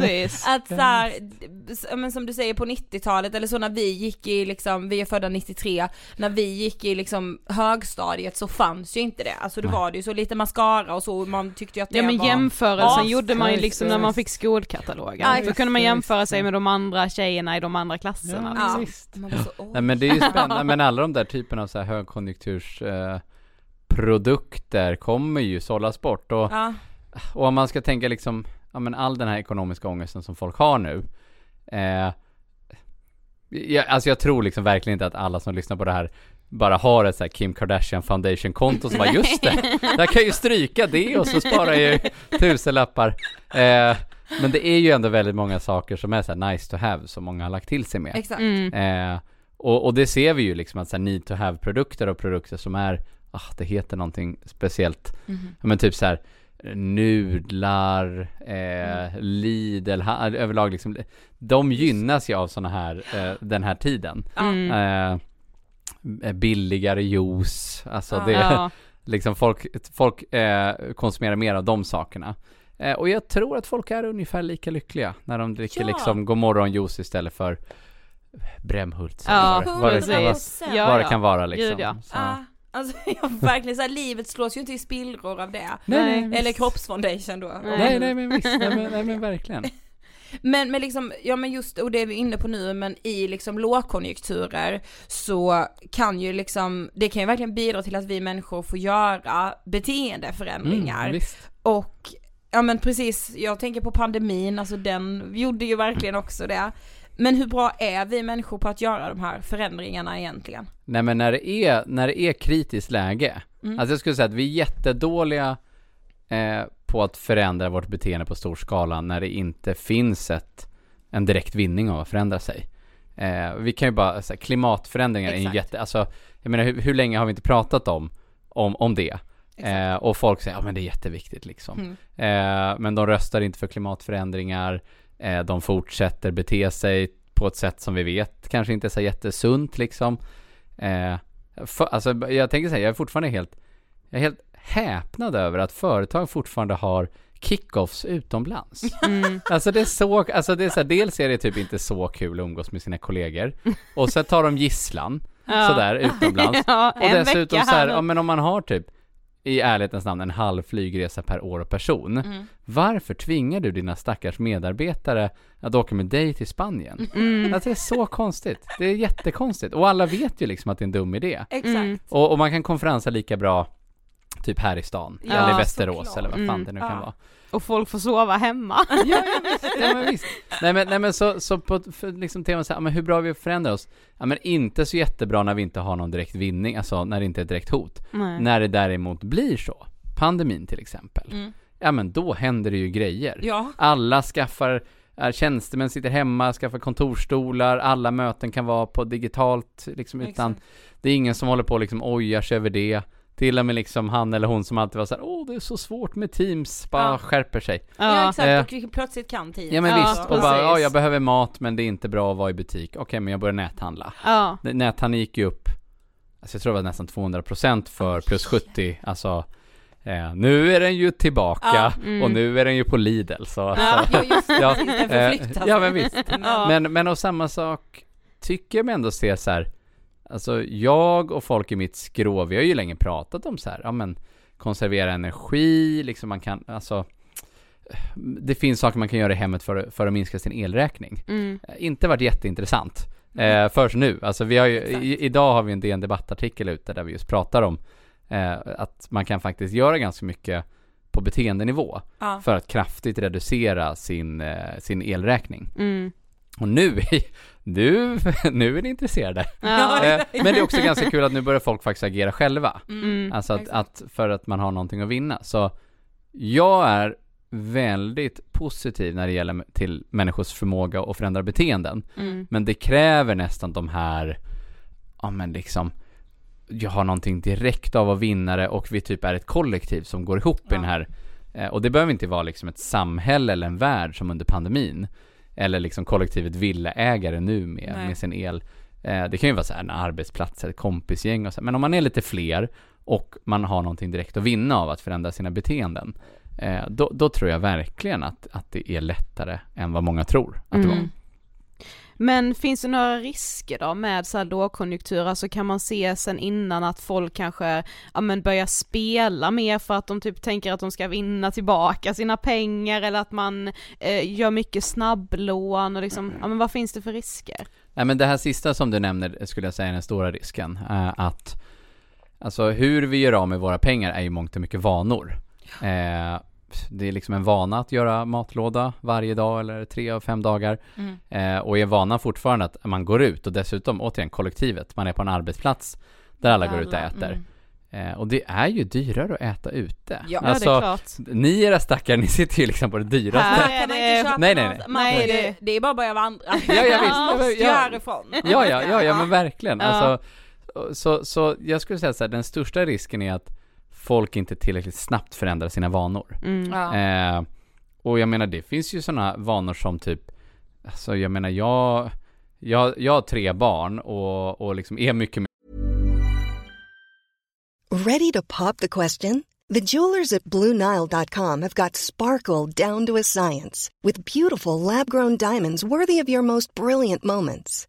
det? Att så här, men som du säger på 90-talet, eller så när vi gick i liksom, vi är födda 93, när vi gick i liksom högstadiet så fanns ju inte det. Alltså det var det ju så lite mascara och så, man tyckte ju att det var... Ja, men jämförelsen gjorde man ju liksom när man fick skolkatalogen. Då kunde man jämföra sig med de andra tjejerna i de andra klasserna. Nej, men det är ju spännande, men alla de där typerna av så här högkonjunkturs... produkter kommer ju sållas bort och om man ska tänka liksom, ja, men all den här ekonomiska ångesten som folk har nu, alltså jag tror liksom verkligen inte att alla som lyssnar på det här bara har ett så här Kim Kardashian Foundation-konto som bara, just det, där kan jag ju stryka det och så sparar jag ju tusenlappar. Men det är ju ändå väldigt många saker som är så här nice to have som många har lagt till sig med. Exakt. Och det ser vi ju liksom, att så här need to have-produkter och produkter som är, det heter någonting speciellt. Men typ så här nudlar, Lidl, överlag liksom, de gynnas ju av såna här den här tiden. Billigare juice, alltså det liksom folk konsumerar mer av de sakerna. Och jag tror att folk är ungefär lika lyckliga när de dricker liksom godmorgonjuice istället för Brämhult, vad det kan vara liksom. Så. Alltså jag verkligen så här, livet slås ju inte i spillror av det. Nej, eller kroppsfoundation då. Nej, men verkligen. Men liksom, ja, men just, och det är vi inne på nu, men i liksom lågkonjunkturer så kan ju liksom, det kan ju verkligen bidra till att vi människor får göra beteendeförändringar. Och ja, men precis, jag tänker på pandemin, alltså den gjorde ju verkligen också det. Men hur bra är vi människor på att göra de här förändringarna egentligen? Nej, men när det är kritiskt läge. Alltså jag skulle säga att vi är jättedåliga på att förändra vårt beteende på stor skala när det inte finns en direkt vinning av att förändra sig. Vi kan ju bara säga klimatförändringar är en jätte... Alltså, jag menar, hur länge har vi inte pratat om det? Och folk säger, ja, men det är jätteviktigt liksom. Men de röstar inte för klimatförändringar. De fortsätter bete sig på ett sätt som vi vet kanske inte är så jättesunt liksom. Alltså, jag tänker säga, jag är fortfarande helt häpnad över att företag fortfarande har kickoffs utomlands. Mm. Alltså det är så, alltså det är så här, dels är det typ inte så kul att umgås med sina kollegor, och så tar de gisslan så där utomlands. Ja, och dessutom så här, ja, men om man har typ i ärlighetens namn en halv flygresa per år och person. Mm. Varför tvingar du dina stackars medarbetare att åka med dig till Spanien? Mm. Alltså det är så konstigt. Det är jättekonstigt. Och alla vet ju liksom att det är en dum idé. Exakt. Mm. Och man kan konferensa lika bra typ här i stan, ja, eller i Västerås eller vad fan det nu kan vara. Och folk får sova hemma. Ja, visst. Nej men så på liksom temat så här, men hur bra vi förändrar oss. Ja, men inte så jättebra när vi inte har någon direkt vinning, alltså när det inte är direkt hot. Nej. När det däremot blir så, pandemin till exempel. Mm. Ja, men då händer det ju grejer. Ja. Alla skaffar, tjänstemän sitter hemma, skaffar kontorstolar, alla möten kan vara på digitalt liksom, utan det är ingen som håller på liksom ojar sig över det. Till och med liksom han eller hon som alltid var så här, åh, det är så svårt med Teams, bara skärper sig. Ja, exakt, och plötsligt kan Teams. Ja, men visst, och bara, ja, jag behöver mat, men det är inte bra att vara i butik. Okej, men jag börjar näthandla. Ja. Näthandeln gick ju upp, alltså jag tror det var nästan 200% för plus 70, alltså... nu är den ju tillbaka och nu är den ju på Lidl. Så, ja, men visst. Ja. Men och samma sak tycker jag ändå ser så här. Alltså jag och folk i mitt skrå, vi har ju länge pratat om så här, ja men konservera energi, liksom man kan, alltså det finns saker man kan göra i hemmet för att minska sin elräkning. Mm. Inte varit jätteintressant först nu. Alltså vi har ju, idag har vi en DN debattartikel ute där vi just pratar om att man kan faktiskt göra ganska mycket på beteendenivå för att kraftigt reducera sin elräkning. Mm. Och nu är ni intresserade. Ja. Men det är också ganska kul att nu börjar folk faktiskt agera själva. Mm, alltså att för att man har någonting att vinna. Så jag är väldigt positiv när det gäller till människors förmåga att förändra beteenden. Mm. Men det kräver nästan de här, ja men liksom, jag har någonting direkt av att vinna det och vi typ är ett kollektiv som går ihop i den här. Och det behöver inte vara liksom ett samhälle eller en värld som under pandemin. Eller liksom kollektivet villaägare nu med sin el. Det kan ju vara så här en arbetsplats, ett kompisgäng och så. Men om man är lite fler och man har någonting direkt att vinna av att förändra sina beteenden, då tror jag verkligen att det är lättare än vad många tror att det var. Men finns det några risker då med så här lågkonjunktur? Alltså kan man se sen innan att folk kanske börjar spela mer för att de typ tänker att de ska vinna tillbaka sina pengar, eller att man gör mycket snabblån och liksom, vad finns det för risker? Nej, men det här sista som du nämner skulle jag säga är den stora risken. Att alltså, hur vi gör av med våra pengar är ju mångt och mycket vanor. Det är liksom en vana att göra matlåda varje dag eller 3 av 5 dagar. Och är vana fortfarande att man går ut, och dessutom återigen kollektivet, man är på en arbetsplats där alla går ut och äter. Och det är ju dyrare att äta ute. Ja, alltså, det är klart. Ni era stackare, ni sitter ju liksom på det dyraste. Nej, det är bara att börja vandra. Ja, men verkligen. Alltså, så jag skulle säga så här, den största risken är att folk inte tillräckligt snabbt förändrar sina vanor. Och jag menar, det finns ju sådana vanor som typ, alltså jag menar, jag har 3 barn och liksom är mycket mer. Ready to pop the question? The jewelers at BlueNile.com have got sparkle down to a science with beautiful lab-grown diamonds worthy of your most brilliant moments.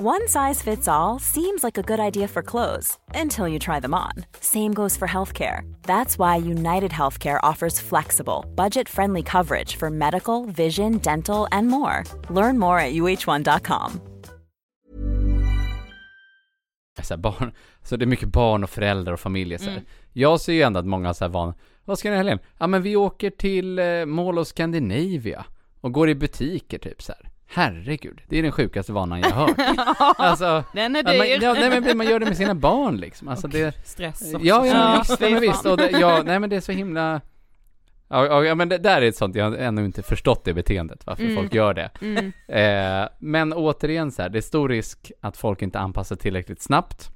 One size fits all seems like a good idea for clothes until you try them on. Same goes for healthcare. That's why United Healthcare offers flexible, budget-friendly coverage for medical, vision, dental, and more. Learn more at uh1.com. Så barn, så det är mycket barn och föräldrar och familjer så Jag ser ju ändå att många så här van. Vad ska ni helgen? Ja, men vi åker till Mall of Scandinavia och går i butiker typ så här. Herregud, det är den sjukaste vanan jag har hört. Alltså, den är dyr. Ja, men man gör det med sina barn liksom. Alltså, det stress också. Ja, visst. Och det är så himla. Ja, men det där är ett sånt, jag har ännu inte förstått det beteendet, varför folk gör det. Men återigen så här, det är stor risk att folk inte anpassar tillräckligt snabbt.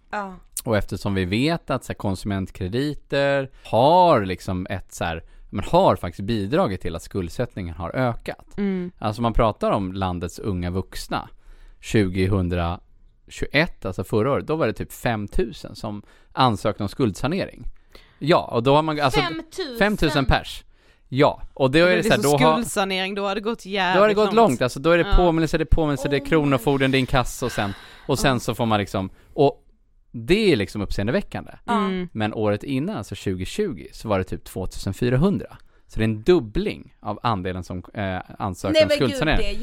Och eftersom vi vet att så här, konsumentkrediter har liksom ett så här, men har faktiskt bidragit till att skuldsättningen har ökat. Alltså man pratar om landets unga vuxna 2021, alltså förra året, då var det typ 5 000 som ansökte om skuldsanering. Ja, och då har man alltså 5 000 pers. Ja, och då är det så här, då skuldsanering, då har det gått jävligt. Då har det gått långt, alltså då är det påminnelse, det är kronofogden, din kassa och sen så får man liksom, och det är liksom uppseendeväckande. Men året innan, alltså 2020, så var det typ 2400. Så det är en dubbling av andelen som ansöker om skuldsanering.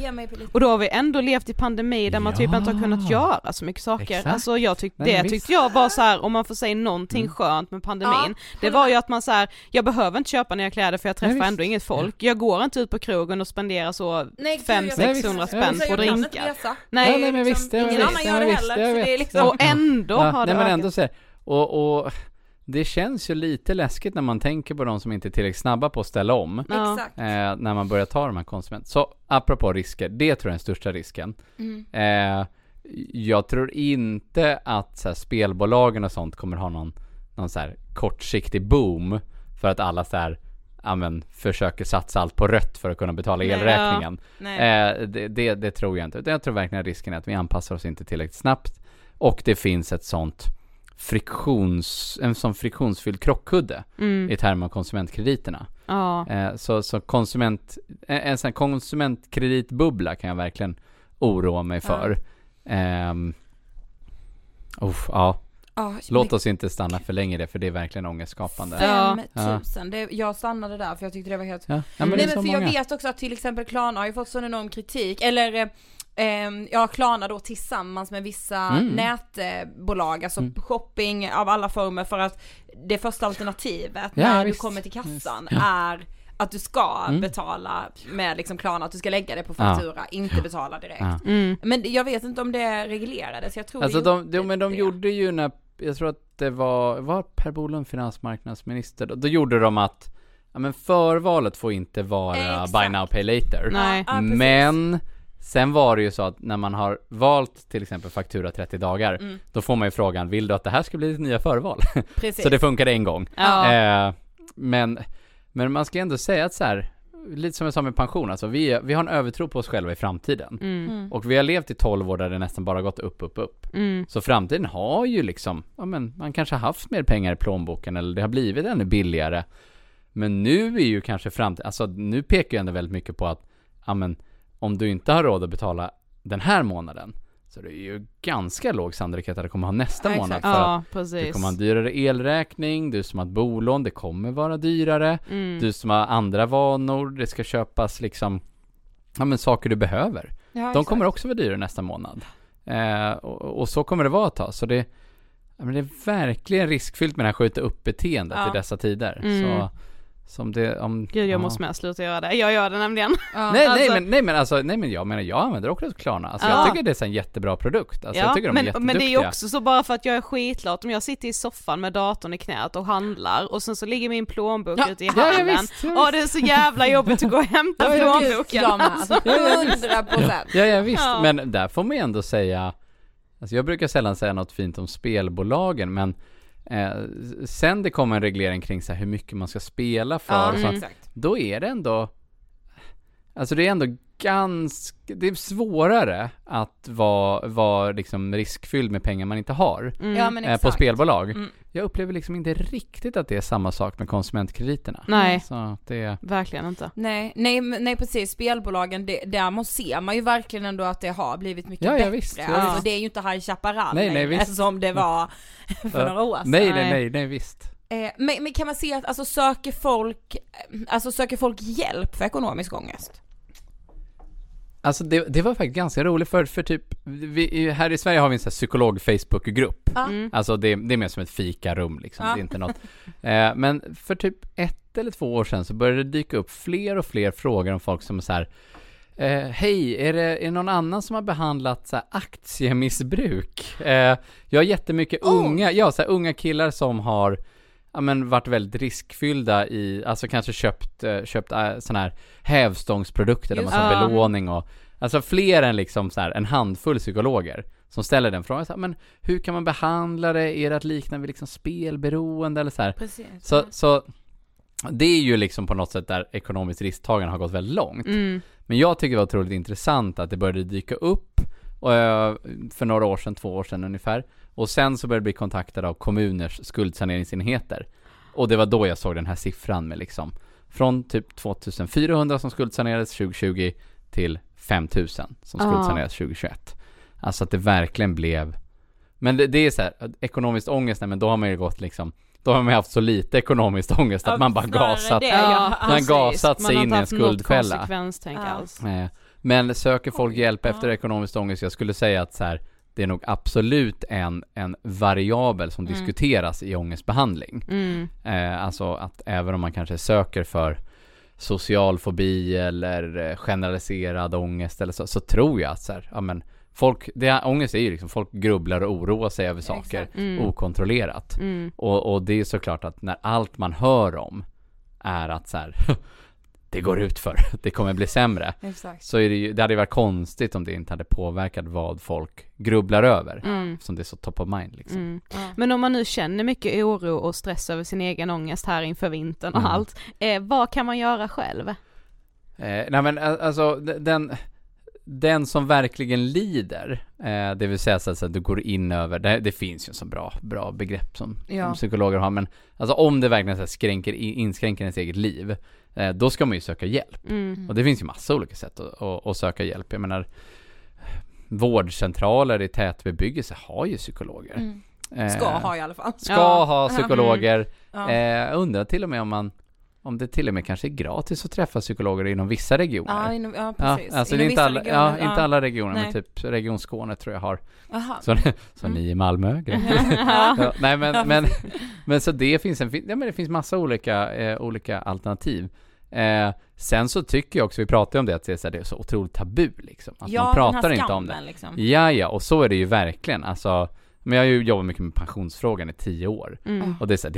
Och då har vi ändå levt i pandemi där man typ inte har kunnat göra så mycket saker. Exakt. Alltså tyckte jag var så här, om man får säga någonting skönt med pandemin. Det var ju att man så här, jag behöver inte köpa nya kläder för jag träffar ändå inget folk. Jag går inte ut på krogen och spenderar så 500-600 spänn på drinkar. Nej, men visst. Och ändå har det. Nej, men ändå så här, och det känns ju lite läskigt när man tänker på de som inte är tillräckligt snabba på att ställa om. När man börjar ta de här konsumenterna. Så apropå risker, det tror jag är den största risken. Jag tror inte att så här, spelbolagen och sånt kommer ha någon så här, kortsiktig boom för att alla så här, försöker satsa allt på rött för att kunna betala elräkningen. Det tror jag inte. Utan jag tror verkligen risken är att vi anpassar oss inte tillräckligt snabbt. Och det finns ett sånt friktionsfylld krockkudde i termer av konsumentkrediterna. Så en sån konsumentkreditbubbla kan jag verkligen oroa mig för. Låt oss inte stanna för länge det, för det är verkligen ångestskapande. 5 000, jag stannade där för jag tyckte det var helt. Jag vet också att till exempel Klarna har ju fått sån enorm kritik, eller Klarna då tillsammans med vissa nätbolag, alltså shopping av alla former, för att det första alternativet när du kommer till kassan är att du ska betala med liksom Klarna, att du ska lägga det på faktura, inte betala direkt. Men jag vet inte om det reglerades. Jag tror alltså de gjorde ju när, jag tror att det var Per Bolund finansmarknadsminister, då gjorde de att förvalet får inte vara buy now pay later. Men sen var det ju så att när man har valt till exempel faktura 30 dagar då får man ju frågan, vill du att det här ska bli ditt nya förval? Så det funkade en gång. Men man ska ändå säga att så här, lite som jag sa med pension, alltså vi har en övertro på oss själva i framtiden. Och vi har levt i 12 år där det nästan bara gått upp. Så framtiden har ju liksom, man kanske har haft mer pengar i plånboken, eller det har blivit ännu billigare. Men nu är ju kanske framtiden, alltså nu pekar ju ändå väldigt mycket på att om du inte har råd att betala den här månaden, så det är ju ganska låg sannolikhet att du kommer ha nästa månad. För du kommer ha en dyrare elräkning, du som har ett bolån, det kommer vara dyrare. Du som har andra vanor, det ska köpas liksom, saker du behöver. De kommer också vara dyrare nästa månad. Och så kommer det vara att ta. Så det, det är verkligen riskfyllt med det här skjuta upp beteendet i dessa tider. Så jag måste sluta göra det. Jag gör det nämligen. Jag använder också Klarna. Alltså jag tycker det är en jättebra produkt. Alltså jag tycker de är jätteduktiga. Men det är också så, bara för att jag är skitlat, om jag sitter i soffan med datorn i knät och handlar och sen så ligger min plånbok ute i handen. Ja, det är så jävla jobbigt att gå och hämta plånboken. 100%. Men där får man ändå säga, alltså jag brukar sällan säga något fint om spelbolagen, men sen det kommer en reglering kring så här, hur mycket man ska spela för, så då är det ändå, alltså det är ändå ganska, det är svårare att vara liksom riskfylld med pengar man inte har på spelbolag. Mm. Jag upplever liksom inte riktigt att det är samma sak med konsumentkrediterna. Nej, så det... verkligen inte. Nej, precis. Spelbolagen, där måste se man ju verkligen ändå att det har blivit mycket bättre. Visst, alltså, det är ju inte High Chaparral längre som det var för några år sedan. Nej, visst. Men kan man se att alltså, söker folk hjälp för ekonomisk ångest? Alltså det var faktiskt ganska roligt för typ vi, här i Sverige har vi en sån här psykolog Facebookgrupp. Mm. Alltså det är mer som ett fikarum liksom, det är inte något. Men för typ 1 eller 2 år sedan så började det dyka upp fler och fler frågor om folk som är så här hej, är det någon annan som har behandlat så här aktiemissbruk? Jag har jättemycket unga killar som har varit väldigt riskfyllda i, alltså kanske köpt sån här hävstångsprodukter där man har belåning och alltså fler än liksom så här en handfull psykologer som ställer den frågan så här, men hur kan man behandla det, är det att likna vid liksom spelberoende eller så här. Precis. Så det är ju liksom på något sätt där ekonomiskt risktagande har gått väldigt långt. Mm. Men jag tycker det var otroligt intressant att det började dyka upp för några år sedan, 2 år sedan ungefär. Och sen så började jag bli kontaktad av kommuners skuldsaneringsenheter. Och det var då jag såg den här siffran med liksom från typ 2400 som skuldsanerades 2020 till 5000 som skuldsanerades 2021. Alltså att det verkligen blev... Men det är så här, ekonomiskt ångest, men då har man ju gått liksom... Då har man haft så lite ekonomiskt ångest att man bara gasat sig in i en skuldfälla. Men söker folk hjälp efter ekonomiskt ångest? Jag skulle säga att så här, det är nog absolut en variabel som diskuteras i ångestbehandling. Mm. Alltså att även om man kanske söker för social fobi eller generaliserad ångest eller så tror jag att så här, folk, ångest är ju liksom, folk grubblar och oroar sig över saker okontrollerat. Mm. Och det är såklart att när allt man hör om är att så här, det går ut för, det kommer bli sämre. Exakt. Så är det ju, det hade varit konstigt om det inte hade påverkat vad folk grubblar över. Mm. Som det är så top of mind liksom. Mm. Men om man nu känner mycket oro och stress över sin egen ångest här inför vintern och allt. Vad kan man göra själv? Den som verkligen lider, det vill säga så att du går in över, det finns ju så bra begrepp som psykologer har, men alltså om det verkligen så här inskränker ens eget liv, då ska man ju söka hjälp. Mm. Och det finns ju massa olika sätt att söka hjälp. Jag menar, vårdcentraler i tätbebyggelse har ju psykologer. Mm. Ska ha psykologer. Mm. Undrar till och med om det till och med kanske är gratis att träffa psykologer inom vissa regioner. Ja, precis. Ja, alltså inom vissa regioner. Inte alla regioner, men typ Region Skåne tror jag har. Aha. Så ni i Malmö. Ja, nej, men så det finns det finns massa olika alternativ. Sen så tycker jag också, vi pratade om det, att det är så otroligt tabu liksom. Att man pratar inte om det. Liksom. Ja, och så är det ju verkligen. Alltså, men jag har ju jobbat mycket med pensionsfrågan i 10 år. Mm. Och det är så här,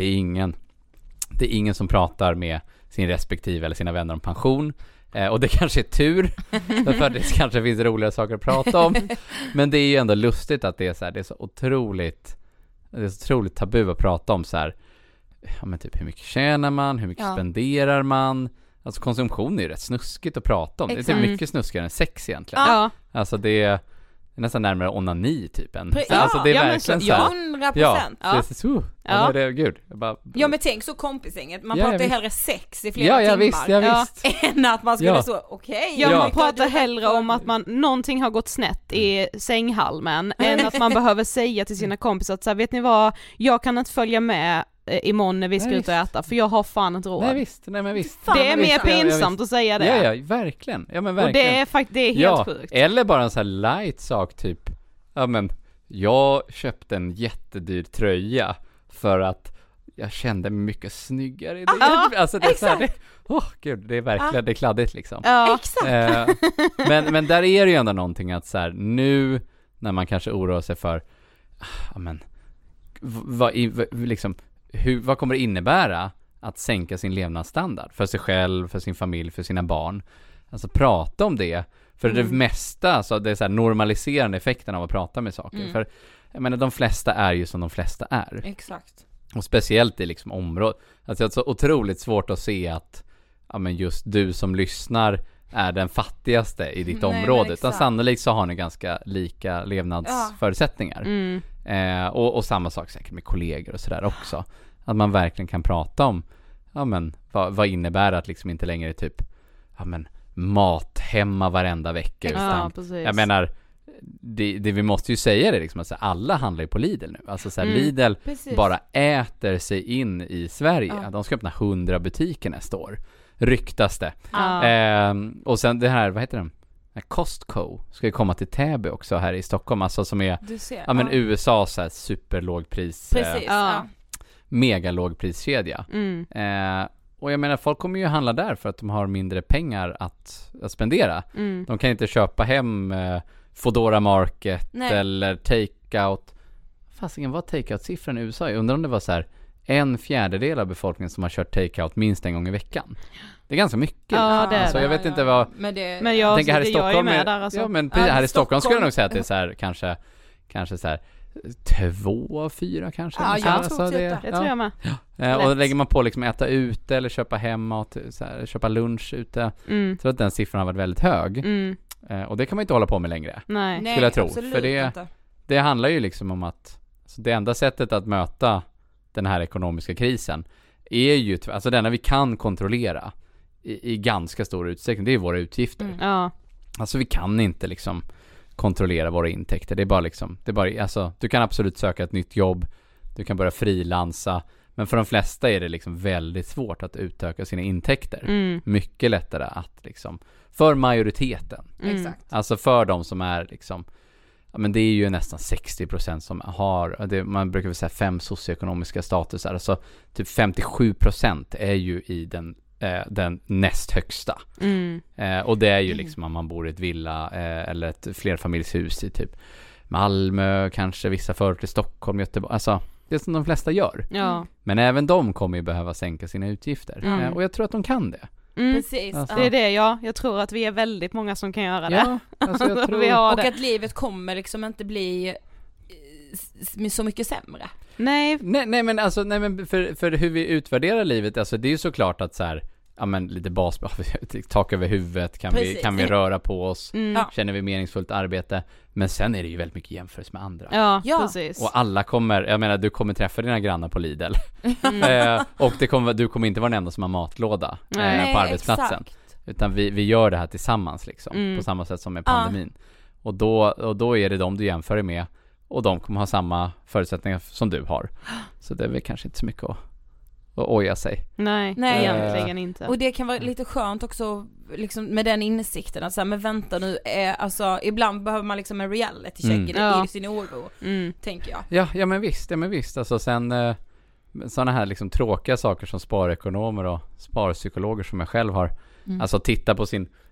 det är ingen som pratar med sin respektive eller sina vänner om pension. Och det kanske är tur. För det kanske finns roligare saker att prata om. Men det är ju ändå lustigt att det är så här, det är så otroligt tabu att prata om så här, men typ hur mycket tjänar man, hur mycket spenderar man. Alltså konsumtion är ju rätt snuskigt att prata om. Exakt. Det är typ mycket snuskigare än sex egentligen. Ja. Alltså det är nästan närmare onani typen. Ja, alltså det är verkligen så här. 100%. Ja, gud. Ja, men tänk så kompisänget. Man pratar ju hellre sex i flera timmar. Visst. Än att man skulle så, okej. Ja, man pratar hellre om att någonting har gått snett i sänghalmen än att man behöver säga till sina kompisar att så här, vet ni vad, jag kan inte följa med imorgon när vi ska ut och äta för jag har fan inte råd. Nej, visst. Det är mer pinsamt att säga det. Ja, verkligen. Ja, men verkligen. Och det är faktiskt helt sjukt. Eller bara en sån här light sak typ. Ja, men jag köpte en jättedyr tröja för att jag kände mig mycket snyggare i det. Alltså det är så här, det är verkligen det är kladdigt liksom. Ja. Exakt. Men där är det ju ändå någonting att så här, nu när man kanske oroar sig för vad kommer det innebära att sänka sin levnadsstandard för sig själv, för sin familj, för sina barn. Alltså prata om det. För det mesta, så det är så här normaliserande effekten av att prata med saker. För jag menar, de flesta är ju som de flesta är. Exakt. Och speciellt i liksom området. Alltså det är så otroligt svårt att se att just du som lyssnar är den fattigaste i ditt område. Utan sannolikt så har ni ganska lika levnadsförutsättningar. Mm. Och samma sak säkert med kollegor och sådär också. Att man verkligen kan prata om vad innebär att liksom inte längre typ mat hemma varenda vecka. Utan, jag menar, det vi måste ju säga det liksom, att alla handlar ju på Lidl nu. Alltså så här, Lidl bara äter sig in i Sverige. Ja. De ska öppna 100 butiker nästa år. Ryktas det. Ja. Och sen det här, vad heter den? Costco ska ju komma till Täby också här i Stockholm. Alltså som är USA så här superlågpris. Megalågpriskedja. Mm. Och jag menar, folk kommer ju handla där för att de har mindre pengar att spendera. Mm. De kan inte köpa hem Fodora Market eller take-out. Fastingen, vad take-out-siffran i USA? Jag undrar om det var så här 1/4 av befolkningen som har kört take-out minst en gång i veckan. Det är ganska mycket. Ja, det alltså, jag vet inte vad... Men jag tänker här i Stockholm... här i Stockholm skulle jag nog säga att det är så här, kanske så här... 2-4 kanske. Ja, jag tror jag med. Och lägger man på liksom äta ute eller köpa hemma och så här, köpa lunch ute. Mm. Så att den siffran har varit väldigt hög. Mm. Och det kan man inte hålla på med längre. Nej, skulle jag tro. För det handlar ju liksom om att alltså det enda sättet att möta den här ekonomiska krisen är ju alltså denna vi kan kontrollera i ganska stor utsträckning. Det är våra utgifter. Mm. Ja. Alltså vi kan inte liksom kontrollera våra intäkter. Det är bara liksom alltså, du kan absolut söka ett nytt jobb, du kan börja frilansa, men för de flesta är det liksom väldigt svårt att utöka sina intäkter. Mm. Mycket lättare att liksom för majoriteten. Mm. Alltså för de som är liksom men det är ju nästan 60% som har det, man brukar väl säga 5 socioekonomiska statusar. Alltså typ 57% är ju i den näst högsta. Mm. Och det är ju liksom om man bor i ett villa eller ett flerfamiljshus i typ Malmö, kanske vissa förorter i Stockholm, Göteborg. Alltså det som de flesta gör. Mm. Men även de kommer ju behöva sänka sina utgifter. Mm. Och jag tror att de kan det. Mm. Precis. Alltså. Det är det jag tror att vi är väldigt många som kan göra det. Ja, alltså jag tror... Och att livet kommer liksom inte bli så mycket sämre. Nej, men för hur vi utvärderar livet, alltså det är ju såklart att så här, lite bas, tak över huvudet, kan vi röra på oss, känner vi meningsfullt arbete, men sen är det ju väldigt mycket jämförs med andra. Ja, precis. Och alla kommer, jag menar, du kommer träffa dina grannar på Lidl. Mm. Och du kommer inte vara den enda som har matlåda på arbetsplatsen. Exakt. Utan vi gör det här tillsammans liksom, på samma sätt som med pandemin. Och då är det de du jämför med. Och de kommer ha samma förutsättningar som du har. Så det är väl kanske inte så mycket att oja sig. Nej, egentligen inte. Och det kan vara lite skönt också liksom, med den insikten. Att så här, men vänta nu, alltså, ibland behöver man liksom en reality check i sin oro, tänker jag. Ja, men visst. Alltså, sen sådana här liksom, tråkiga saker som sparekonomer och sparpsykologer som jag själv har. Alltså titta på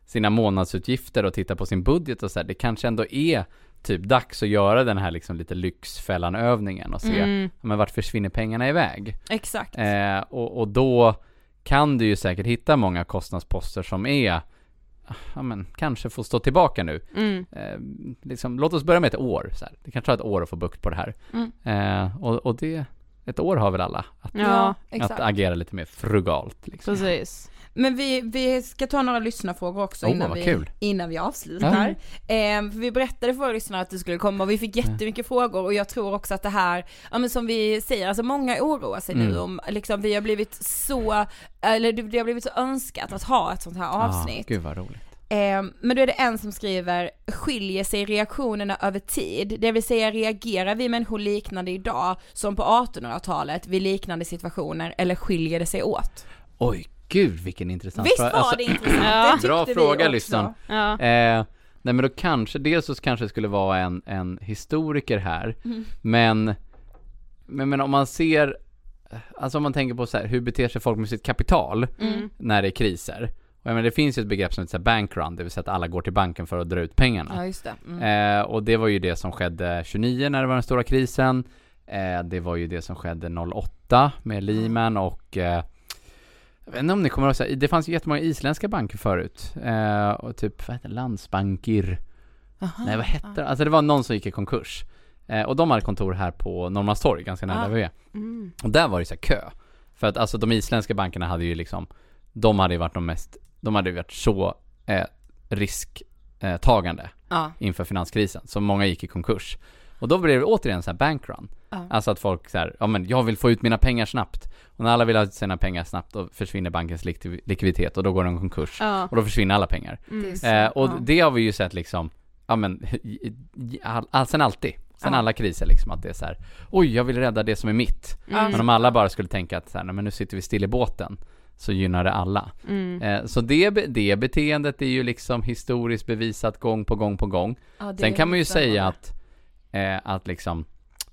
sina månadsutgifter och titta på sin budget och så här. Det kanske ändå är... typ dags att göra den här liksom lite lyxfällanövningen och se vart försvinner pengarna iväg. Exakt. Och då kan du ju säkert hitta många kostnadsposter som är kanske får stå tillbaka nu. Mm. Liksom, låt oss börja med ett år. Så här. Det kan ta ett år att få bukt på det här. Mm. Och det, ett år har väl alla att agera lite mer frugalt. Liksom. Precis. Men vi ska ta några lyssnarfrågor också innan vi avslutar. Mm. För vi berättade för lyssnarna att du skulle komma och vi fick jättemycket frågor och jag tror också att det här, som vi säger, alltså många oroar sig nu om liksom, det har blivit så önskat att ha ett sånt här avsnitt. Gud vad roligt. Men då är det en som skriver: skiljer sig reaktionerna över tid? Det vill säga, reagerar vi människor liknande idag som på 1800-talet vid liknande situationer, eller skiljer det sig åt? Oj, gud, vilken intressant. Visst var det intressant. Det bra fråga, lyssnaren. Ja. Nej, men då kanske det skulle vara en historiker här. Mm. Men om man ser, alltså om man tänker på så här, hur beter sig folk med sitt kapital när det är kriser? Och det finns ju ett begrepp som heter bankrun, det vill säga att alla går till banken för att dra ut pengarna. Ja, just det. Mm. Och det var ju det som skedde 29 när det var den stora krisen. Det var ju det som skedde 08 med Lehman och jag vet inte om ni kommer att säga, det fanns ju jättemånga isländska banker förut. Och typ, vad heter det? Landsbanker. Aha. Nej, vad hette det? Alltså det var någon som gick i konkurs. Och de hade kontor här på Norrmalmstorg, ganska nära där vi är. Mm. Och där var det så här kö. För att alltså de isländska bankerna hade ju liksom, de hade ju varit så risktagande inför finanskrisen. Så många gick i konkurs. Och då blev det återigen så här bankrun. Alltså att folk så här, ja men jag vill få ut mina pengar snabbt. Och när alla vill ha ut sina pengar snabbt, då försvinner bankens likviditet och då går de i konkurs. Och då försvinner alla pengar. Det har vi ju sett liksom, ja men sen alltid. Sen alla kriser liksom, att det är så här, oj jag vill rädda det som är mitt. Men om alla bara skulle tänka att så här, men nu sitter vi still i båten, så gynnar det alla. Så det beteendet är ju liksom historiskt bevisat gång på gång på gång. Sen kan man ju säga att liksom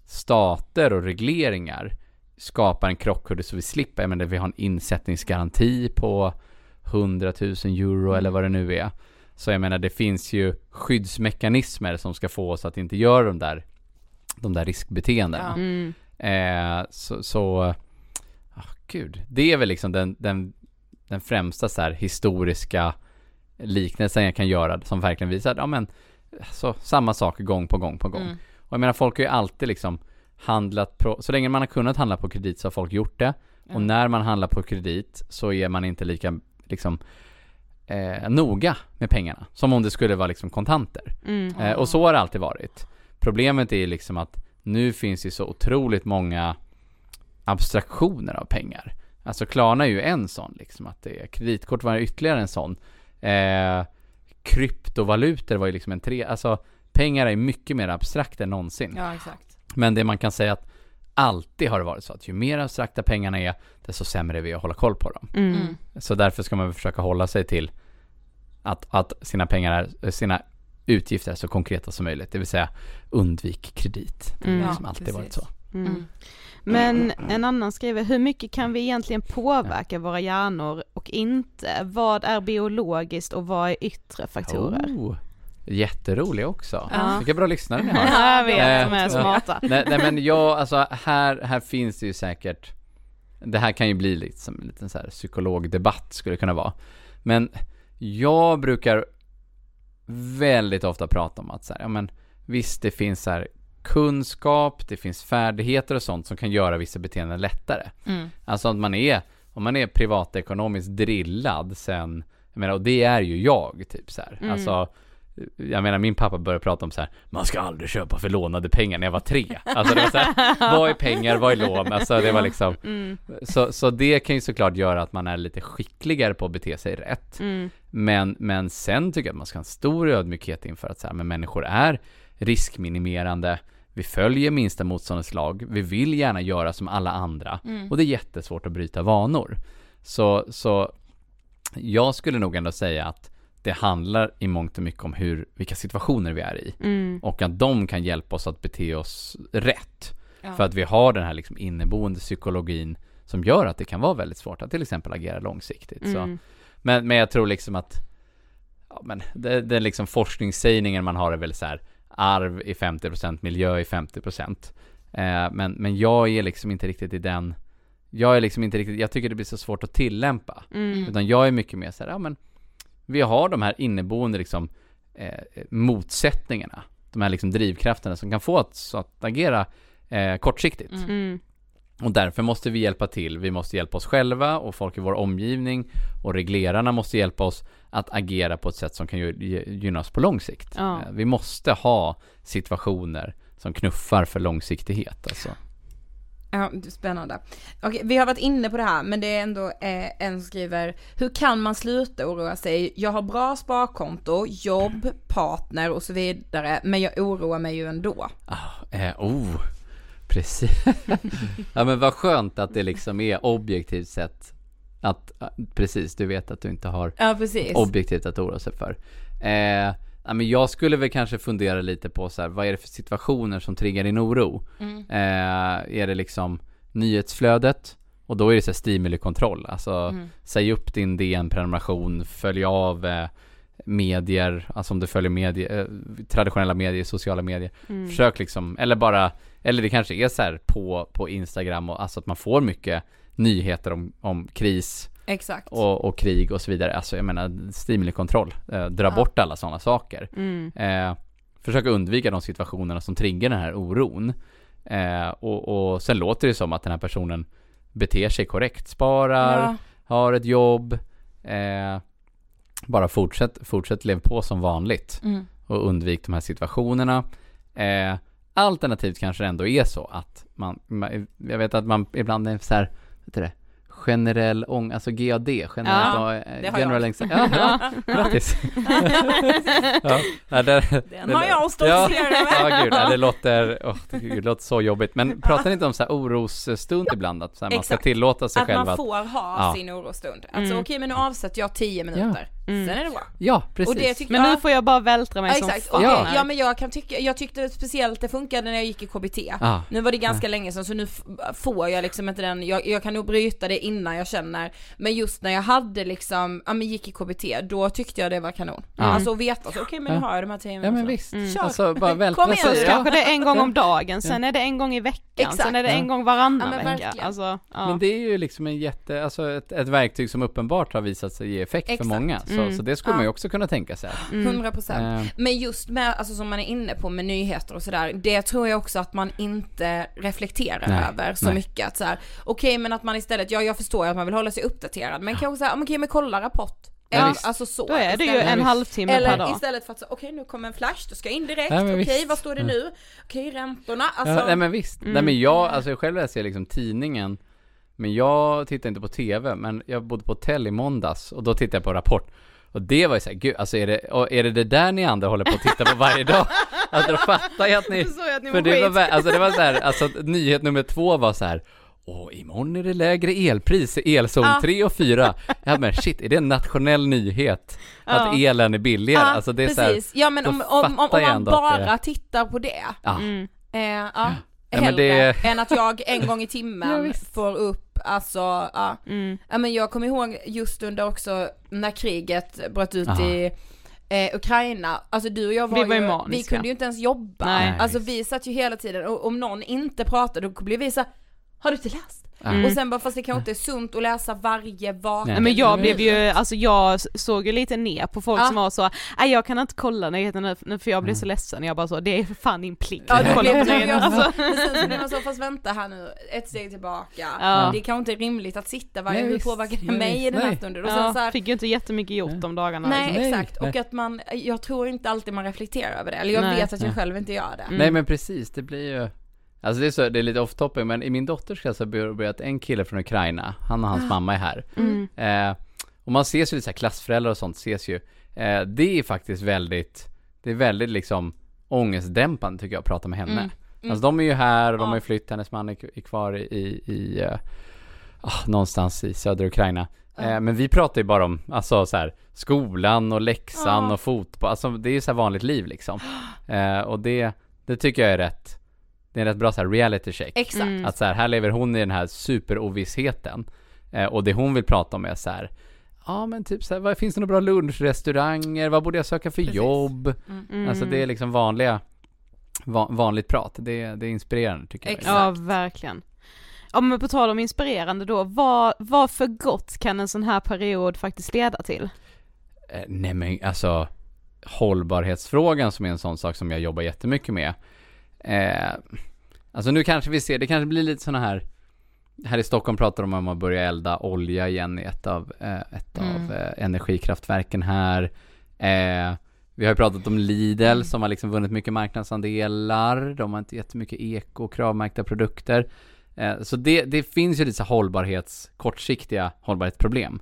stater och regleringar skapar en krockkudde så vi slipper, men vi har en insättningsgaranti på 100 000 euro eller vad det nu är. Så jag menar, det finns ju skyddsmekanismer som ska få oss att inte göra de där riskbeteendena. Det är väl liksom den främsta så här historiska liknelsen jag kan göra, som verkligen visar samma sak gång på gång på gång. Och jag menar, folk har ju alltid liksom handlat så länge man har kunnat handla på kredit så har folk gjort det. Och när man handlar på kredit så är man inte lika liksom noga med pengarna som om det skulle vara liksom kontanter. Och så har det alltid varit. Problemet är liksom att nu finns det så otroligt många abstraktioner av pengar. Alltså Klarna är ju en sån liksom, att det är kreditkort var ytterligare en sån. Kryptovalutor var ju liksom en tre. Alltså pengar är mycket mer abstrakt än någonsin. Ja, exakt. Men det man kan säga att alltid har det varit så att ju mer abstrakta pengarna är, desto sämre är vi att hålla koll på dem. Så därför ska man försöka hålla sig till att sina utgifter är så konkreta som möjligt. Det vill säga undvik kredit. Det har liksom alltid varit så. Men en annan skriver, hur mycket kan vi egentligen påverka våra hjärnor och inte? Vad är biologiskt och vad är yttre faktorer? Jätterolig också. Vilka bra lyssnare ni har. Jag vet, de är smarta. Nej, men jag, alltså, här finns det ju säkert, det här kan ju bli liksom en liten så här psykologdebatt skulle det kunna vara. Men jag brukar väldigt ofta prata om att så här, ja, men visst det finns så här kunskap, det finns färdigheter och sånt som kan göra vissa beteenden lättare. Alltså att om man är privatekonomiskt drillad sen, jag menar, och det är ju jag typ så här. Alltså jag menar, min pappa började prata om så här, man ska aldrig köpa för lånade pengar när jag var 3. Alltså det var så här, vad är pengar, vad är lån? Alltså det var liksom så det kan ju såklart göra att man är lite skickligare på att bete sig rätt. Men sen tycker jag att man ska ha en stor ödmjukhet inför att så här, men människor är riskminimerande. Vi följer minsta motståndets lag. Vi vill gärna göra som alla andra. Och det är jättesvårt att bryta vanor. Så jag skulle nog ändå säga att det handlar i mångt och mycket om vilka situationer vi är i. Och att de kan hjälpa oss att bete oss rätt. För att vi har den här liksom inneboende psykologin som gör att det kan vara väldigt svårt att till exempel agera långsiktigt. Så. Men jag tror liksom att den liksom forskningssägningen man har är väl så här, arv i 50%, miljö i 50%. Men jag är liksom inte riktigt i den. Jag tycker det blir så svårt att tillämpa. Utan jag är mycket mer så här, vi har de här inneboende liksom, motsättningarna, de här liksom drivkrafterna som kan få oss att agera kortsiktigt. Och därför måste vi hjälpa till. Vi måste hjälpa oss själva och folk i vår omgivning, och reglerarna måste hjälpa oss att agera på ett sätt som kan gynna oss på lång sikt. Vi måste ha situationer som knuffar för långsiktighet. Alltså. Ja, spännande. Okej, vi har varit inne på det här, men det är ändå en skriver, hur kan man sluta oroa sig? Jag har bra sparkonto, jobb, partner och så vidare, men jag oroar mig ju ändå. Precis. Ja, men vad skönt att det liksom är objektivt sett att precis, du vet att du inte har objektivt att oroa sig för. Men jag skulle väl kanske fundera lite på så här, vad är det för situationer som triggar din oro? Är det liksom nyhetsflödet? Och då är det så här stimulikontroll. Alltså säg upp din DN-prenumeration, följ av medier, alltså om du följer medier, traditionella medier, sociala medier. Försök liksom, eller det kanske är så här på Instagram, och alltså att man får mycket nyheter om kris. Exakt. Och krig och så vidare. Alltså jag menar, stimulikontroll. Dra bort alla sådana saker. Försöka undvika de situationerna som triggar den här oron. Och sen låter det som att den här personen beter sig korrekt. Sparar, har ett jobb. bara fortsätt leva på som vanligt och undvik de här situationerna. Alternativt kanske det ändå är så att man jag vet att man ibland är så här, vet du det? Generell ångest, alltså GAD generellt, ja, generell ångest. Ja, grattis. Ja, den har jag stått och ser det. Ja, gud, det låter så jobbigt. Men pratar inte om så här orosstund ibland, att så här, man ska tillåta sig att själv att... man får ha sin orosstund. Alltså okej, men nu avsätter jag 10 minuter. Ja. Mm. Sen är det bra. Ja, precis. Men nu får jag bara vältra mig som fan. Okay. Ja, men jag tyckte speciellt det funkade när jag gick i KBT. Ah. Nu var det ganska länge sedan, så nu får jag liksom inte den... Jag kan nog bryta det innan jag känner. Men just när jag hade liksom... Ja, men gick i KBT, då tyckte jag det var kanon. Mm. Alltså att veta, alltså, okej, men nu har jag de här 10 minuterna. Ja, men visst. Mm. Alltså, bara vältra. Kom igen. Alltså, kanske det är en gång om dagen, sen är det en gång i veckan, sen är det en gång varannan vecka. Alltså, Men det är ju liksom en alltså ett verktyg som uppenbart har visat sig ge effekt för många. Så det skulle man ju också kunna tänka sig. 100%. Men just med, alltså, som man är inne på med nyheter och sådär, det tror jag också att man inte reflekterar över så mycket. Att så här, okej, men att man istället, jag förstår ju att man vill hålla sig uppdaterad, men kanske så här, okej, men kolla Rapport. Ja, alltså så. Då är det ju en halvtimme per dag. Eller istället för att okej, nu kommer en flash, då ska jag in direkt. Okej, vad står det nu? Okej, räntorna. Alltså... Ja, nej, men visst. Mm. Nej, men jag själv läser liksom tidningen. Men jag tittar inte på tv, men jag bodde på hotell i måndags och då tittade jag på Rapport. Och det var ju såhär, gud, alltså är det där ni andra håller på att titta på varje dag? Alltså då fattar jag att ni... För det var, alltså det var så här, alltså nyhet nummer 2 var så här: och imorgon är det lägre elpris i elzon 3 och 4. Ja, men shit, är det en nationell nyhet att elen är billigare? Alltså det är så här, ja, men om man bara tittar på det. Hellre än att jag en gång i timmen får upp, alltså, men jag kommer ihåg just under också när kriget bröt ut i Ukraina, alltså du och jag vi kunde ju inte ens jobba. Nej. Alltså vi satt ju hela tiden, och om någon inte pratade då blev vi så här, har du inte läst? Mm. Och sen bara, fast det kanske inte är sunt att läsa varje vaken. Nej, men jag blev ju, alltså jag såg ju lite ner på folk som var så, nej, jag kan inte kolla nyheterna nu för jag blir så ledsen. Jag bara så, det är fan din plikt. Ja, det blev jag också. Men sen så blev man så, fast vänta här nu, ett steg tillbaka. Ja. Det kan inte rimligt att sitta varje hur påverkar det mig i den här stunden. Och sen så här, fick ju inte jättemycket gjort de dagarna. Nej, liksom. Exakt. Och att man, jag tror inte alltid man reflekterar över det. Eller jag vet att jag själv inte gör det. Mm. Nej, men precis, det blir ju... Alltså det är lite off-topic, men i min dotters klass har börjat en kille från Ukraina. Han och hans mamma är här. Mm. Och man ses ju lite så här, klassföräldrar och sånt ses ju. Det är faktiskt väldigt, det är väldigt liksom ångestdämpande tycker jag att prata med henne. Alltså de är ju här och de har ju flytt, hennes man är kvar i någonstans i södra Ukraina. Men vi pratar ju bara om alltså, så här, skolan och läxan och fotboll. Alltså det är ju så här vanligt liv liksom. Och det tycker jag är rätt. Det är en rätt bra så här, reality check. Exakt. Att så här, här lever hon i den här superovissheten. Och det hon vill prata om är så här, ja, men typ så här, vad, finns det några bra lunchrestauranger? Vad borde jag söka för jobb? Alltså det är liksom vanligt prat. Det är inspirerande tycker jag. Ja, verkligen. Ja, men på tal om inspirerande då, vad för gott kan en sån här period faktiskt leda till? Nej, men alltså hållbarhetsfrågan som är en sån sak som jag jobbar jättemycket med. Alltså nu kanske vi ser, det kanske blir lite såna här i Stockholm pratar de om att börja elda olja igen i ett av energikraftverken här. Vi har ju pratat om Lidl som har liksom vunnit mycket marknadsandelar. De har inte jättemycket ekokravmärkta produkter. Så det finns ju lite så kortsiktiga hållbarhetsproblem.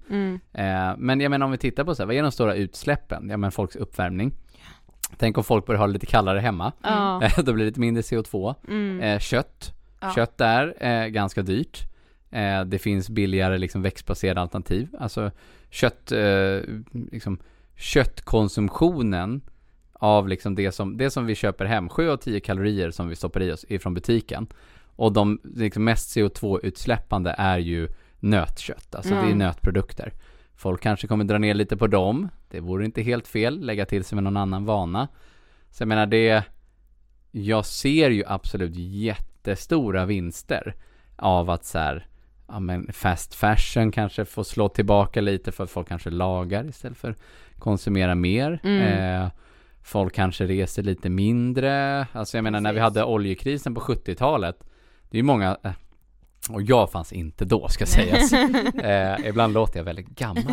Men jag menar om vi tittar på så här, vad är de stora utsläppen? Ja, men folks uppvärmning. Tänk om folk börjar ha lite kallare hemma. Då blir det lite mindre CO2. Kött är ganska dyrt. Det finns billigare liksom, växtbaserade alternativ. Alltså köttkonsumtionen av liksom, det som vi köper hem. 7 av 10 kalorier som vi stoppar i oss är från butiken. Och de liksom, mest CO2-utsläppande är ju nötkött. Alltså det är nötprodukter. Folk kanske kommer dra ner lite på dem. Det vore inte helt fel. Lägga till sig med någon annan vana. Så jag menar det... Jag ser ju absolut jättestora vinster av att så här... Ja, men fast fashion kanske får slå tillbaka lite för att folk kanske lagar istället för att konsumera mer. Folk kanske reser lite mindre. Alltså jag menar när vi hade oljekrisen på 70-talet. Det är ju många... Och jag fanns inte då, ska sägas. Ibland låter jag väldigt gammal.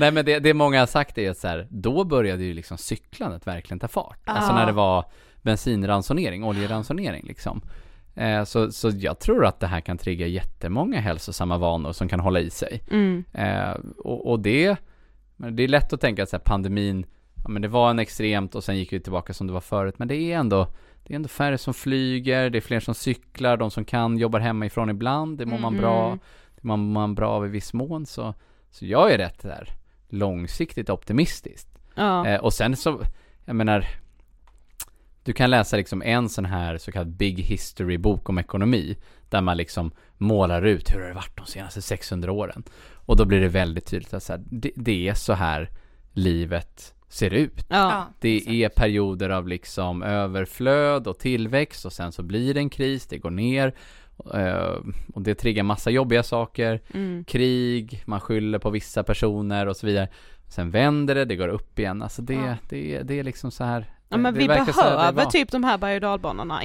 Nej, men det många har sagt är att så här, då började ju liksom cyklandet verkligen ta fart. Ah. Alltså när det var bensinransonering, oljeransonering liksom. Så jag tror att det här kan trigga jättemånga hälsosamma vanor som kan hålla i sig. Mm. Och det är lätt att tänka att så här, pandemin, ja, men det var en extremt och sen gick det tillbaka som det var förut. Men det är ändå färre som flyger, det är fler som cyklar, de som kan jobbar hemifrån ibland, det mår man bra, det mår man bra av i viss mån. Så jag är rätt där långsiktigt optimistiskt. Ja. Och sen så, jag menar, du kan läsa liksom en sån här så kallad big history bok om ekonomi där man liksom målar ut hur det har varit de senaste 600 åren. Och då blir det väldigt tydligt att så här, det är så här livet ser ut. Ja, det exakt. Är perioder av liksom överflöd och tillväxt och sen så blir det en kris, det går ner och det triggar massa jobbiga saker, krig, man skyller på vissa personer och så vidare. Sen vänder det går upp igen. Alltså det är liksom så här. Ja, men vi behöver typ de här berg- och dalbanorna.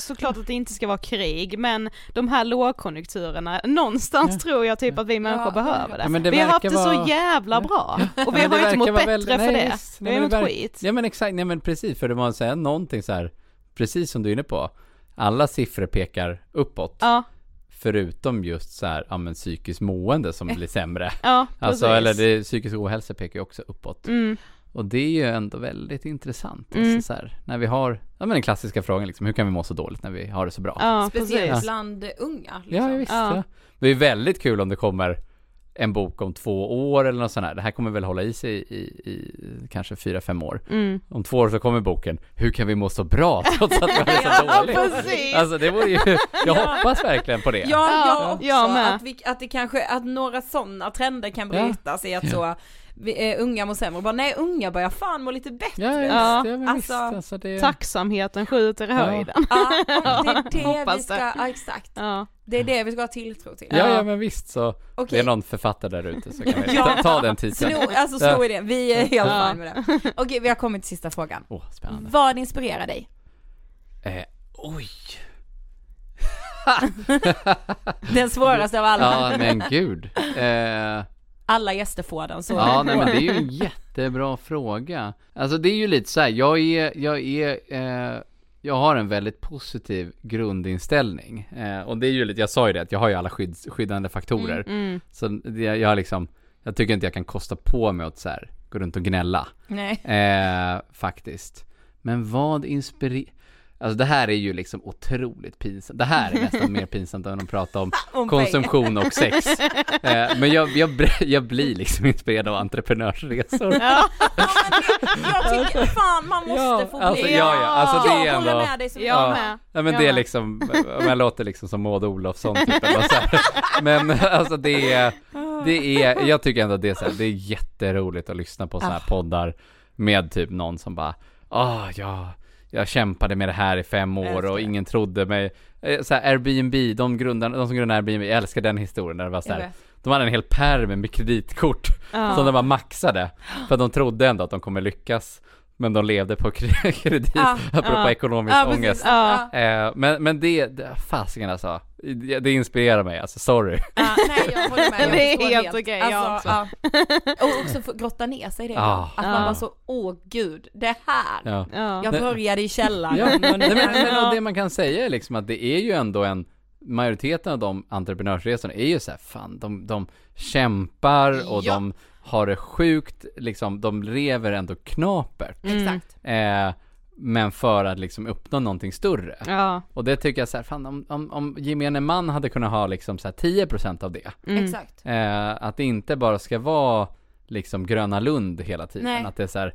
Såklart att det inte ska vara krig, men de här lågkonjunkturerna någonstans tror jag typ att vi människor behöver det. Ja, men det vi har haft det så jävla bra och vi har ju inte mått bättre för det. Vi har mått skit. Ja, men exakt. Nej, men precis, för det var så här, någonting så här, precis som du är inne på. Alla siffror pekar uppåt. Ja. Förutom just så här, ja, men psykiskt mående som blir sämre. Ja, alltså, eller det psykisk ohälsa pekar ju också uppåt. Mm. Och det är ju ändå väldigt intressant. Alltså så här, när vi har, ja, men den klassiska frågan liksom, hur kan vi må så dåligt när vi har det så bra? Ja, speciellt bland unga. Liksom. Ja, visst. Ja. Det är väldigt kul om det kommer en bok om 2 år eller något sånt här. Det här kommer väl hålla i sig i kanske 4-5 år. Mm. Om 2 år så kommer boken, hur kan vi må så bra trots att vi är så dåligt? Alltså det vore ju, jag hoppas verkligen på det. Ja, jag också. Att några sådana trender kan brytas i att så unga mår sämre. Bara, nej, unga börjar fan må lite bättre. Alltså, det... Tacksamheten skjuter i höjden. Det är det vi ska ha tilltro till. Ja, men visst. Så okay. Det är någon författare där ute så kan vi ta den titeln. Slå i det. Vi är helt fan med det. Okej, vi har kommit till sista frågan. Spännande. Vad inspirerar dig? Oj. Den svåraste av alla. Ja, men gud. Alla gäster får den. Så men det är ju en jättebra fråga. Alltså det är ju lite så här, jag har en väldigt positiv grundinställning. Och det är ju lite, jag sa ju det, att jag har ju alla skyddande faktorer. Så jag liksom, jag tycker inte jag kan kosta på mig att så här, gå runt och gnälla. Nej. Faktiskt. Men vad inspirerar... Alltså det här är ju liksom otroligt pinsamt. Det här är nästan mer pinsamt än att prata om konsumtion och sex. Men jag blir liksom inspirerad av entreprenörsresor. Jag tycker fan man måste få bli. Alltså, alltså, det jag håller med dig som jag med. Ja, men det är liksom, jag låter liksom som Maud Olofsson typ. Men alltså det är, jag tycker ändå att det är, så här, det är jätteroligt att lyssna på såna här poddar med typ någon som bara, jag kämpade med det här i 5 år och ingen trodde mig. Så här, Airbnb, de som grundade Airbnb, jag älskar den historien. Där det var så här, de hade en hel pärm med kreditkort som de bara maxade. För de trodde ändå att de kommer lyckas. Men de levde på kredit, apropå ekonomisk ångest. Men det fasiken alltså. Det inspirerar mig, alltså, sorry. Nej, jag håller med. Det är helt okej, jag också. Och också få grotta ner sig i det. Att man var så, åh gud, det här. Jag började i källaren. Men det man kan säga är liksom att det är ju ändå en, majoriteten av de entreprenörsresorna är ju så här, fan, de kämpar och de har det sjukt, liksom, de lever ändå knapert. Exakt. Men för att liksom uppnå någonting större. Och det tycker jag så här, fan, om gemene man hade kunnat ha liksom så här 10% av det. Exakt. Att det inte bara ska vara liksom Gröna Lund hela tiden. Nej. Att det är så här,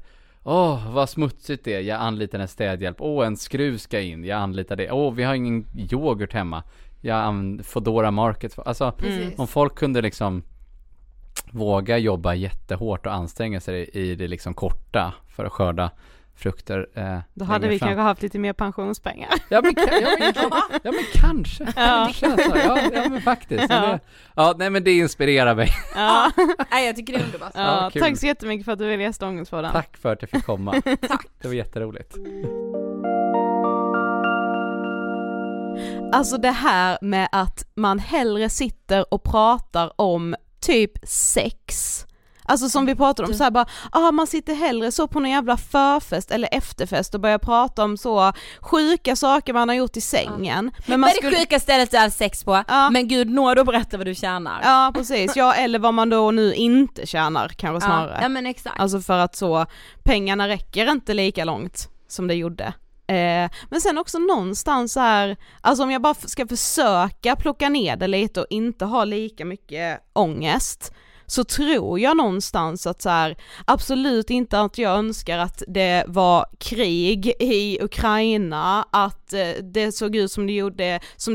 vad smutsigt det är, jag anlitar en städhjälp. En skruv ska in, jag anlitar det. Vi har ingen yoghurt hemma, jag använder Fodora Market. Alltså, om folk kunde liksom våga jobba jättehårt och anstränga sig i det liksom korta för att skörda frukter. Då hade vi kanske haft lite mer pensionspengar. Ja men kanske. Men faktiskt. Nej, men det inspirerar mig. Nej, jag tycker det är underbart. Tack så jättemycket för att du ville gästa Ångestpodden. Tack för att jag fick komma. Tack. Det var jätteroligt. Alltså det här med att man hellre sitter och pratar om typ sex. Alltså som vi pratade om så här bara, man sitter hellre så på någon jävla förfest eller efterfest och börjar prata om så sjuka saker man har gjort i sängen. Ja. Men det sjuka stället är sex på. Ja. Men gud, nåd och berätta vad du tjänar. Ja, precis. Ja, eller vad man då nu inte tjänar kanske snarare. Ja, men exakt. Alltså för att så, pengarna räcker inte lika långt som det gjorde. Men sen också någonstans så här, alltså om jag bara ska försöka plocka ner det lite och inte ha lika mycket ångest, så tror jag någonstans att så här, absolut inte att jag önskar att det var krig i Ukraina, att det såg ut som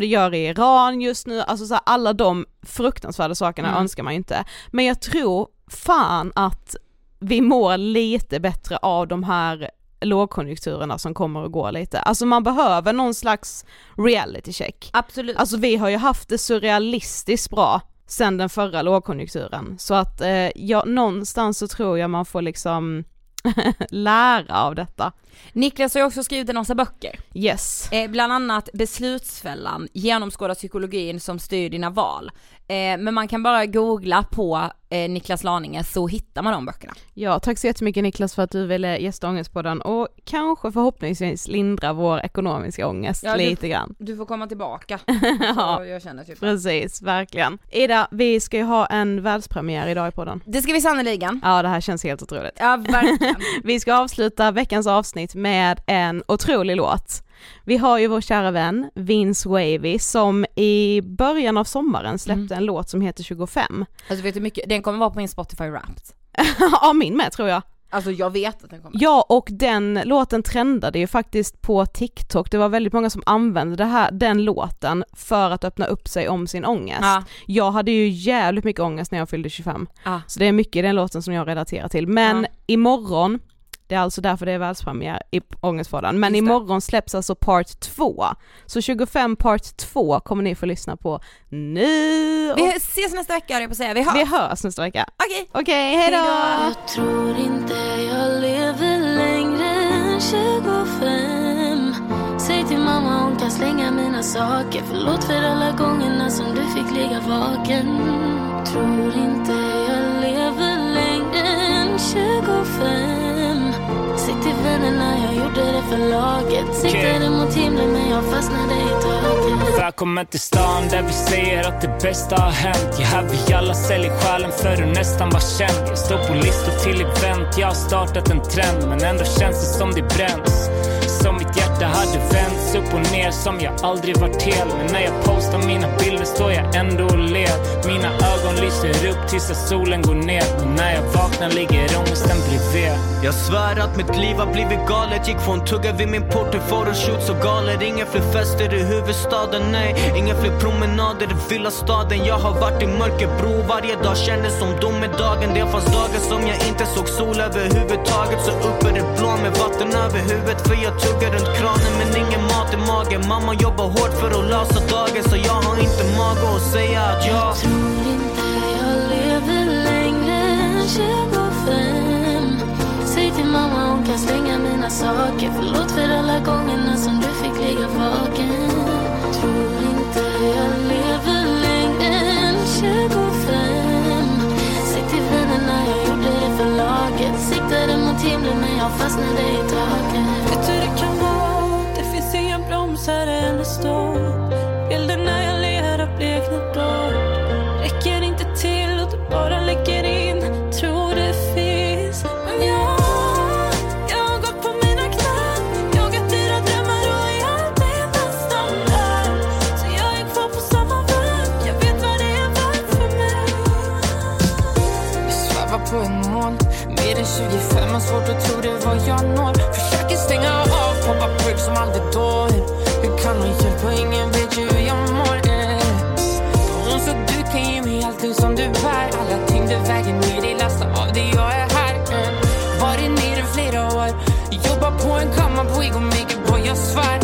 det gör i Iran just nu, alltså så här, alla de fruktansvärda sakerna önskar man inte, men jag tror fan att vi mår lite bättre av de här lågkonjunkturerna som kommer och går lite. Alltså man behöver någon slags reality check. Absolut. Alltså vi har ju haft det surrealistiskt bra sen den förra lågkonjunkturen. Så att någonstans så tror jag man får liksom lära av detta. Niklas har ju också skrivit en massa böcker. Yes. Bland annat Beslutsfällan, genomskåda psykologin som styr dina val. Men man kan bara googla på Niklas Laninge så hittar man de böckerna. Ja, tack så jättemycket Niklas för att du ville gästa Ångestpodden och kanske förhoppningsvis lindra vår ekonomiska ångest lite grann. Du får komma tillbaka. Ja, jag känner typ precis, verkligen. Ida, vi ska ju ha en världspremiär idag i podden. Det ska vi sannoliken. Ja, det här känns helt otroligt. Ja, verkligen. Vi ska avsluta veckans avsnitt med en otrolig låt. Vi har ju vår kära vän Vince Wavy som i början av sommaren släppte en låt som heter 25. Alltså vet du mycket, den kommer vara på min Spotify Wrapped. Ja, min med tror jag. Alltså jag vet att den kommer. Ja, och den låten trendade ju faktiskt på TikTok. Det var väldigt många som använde den låten för att öppna upp sig om sin ångest. Ja. Jag hade ju jävligt mycket ångest när jag fyllde 25. Ja. Så det är mycket den låten som jag relaterar till. Men imorgon, det är alltså därför det är världspremiär i Ångestpodden. Men imorgon släpps alltså part 2. Så 25 part 2 kommer ni få lyssna på nu. Vi ses nästa vecka, jag på säga. Vi hörs nästa vecka. Okej, hej då! Jag tror inte jag lever längre än 25. Säg till mamma hon kan slänga mina saker. Förlåt för alla gångerna som du fick ligga vaken. Tror inte jag lever längre än 25. Sikt i vännerna, jag gjorde det för laget. Siktade mot himlen men jag fastnade i taket. Välkommen till stan där vi säger att det bästa har hänt. Ja, här vi alla säljer själen för du nästan var känd. Jag står på listor till event, jag har startat en trend. Men ändå känns det som det bränns. Som mitt hjärta hade vänts upp och ner, som jag aldrig varit hel. Men när jag postar mina bilder står jag ändå och led. Mina ögon lyser upp tills solen går ner. Och när jag vaknar ligger ångesten bredvid. Jag svär att mitt liv har blivit galet. Gick från tugga vid min port till photoshoot så galet. Inga fler fester i huvudstaden, nej. Inga fler promenader i villastaden. Jag har varit i Mörkebro. Varje dag kändes som domedagen. Det fanns dagar som jag inte såg sol överhuvudtaget. Så uppe det blå med vatten över huvudet. För jag tuggar runt kranen men ingen mat i magen. Mamma jobbar hårt för att lösa dagen. Så jag har inte mage att säga att jag tror inte jag lever längre än 25. Säg till mamma hon kan slänga mina saker. Förlåt för alla gångerna som du fick ligga vaken. Tror inte jag lever längre än 25. Säg till vännerna jag gjorde det för laget. Siktade mot himlen men jag fastnade i taket. Bromsar eller stå. Bilderna jag ler har bleknat bort. Räcker inte till och du bara lägger in. Tror det finns. Men jag har gått på mina knän. Jag har dyra drömmar och jag vet nästan där. Så jag är kvar på samma väg. Jag vet vad det är värt för mig. Jag svävar på en mål. Mer än 25 är svårt att tro det var jag når. Försöker stänga av, poppa prick som aldrig dår. Kan man hjälpa? Ingen vet ju hur jag mår. Så du kan ge mig allting som du bär. Alla tyngder vägen ner i lasta av det jag är här. Varit ner i flera år. Jobbar på en kammar på ego-maker, boy jag svär.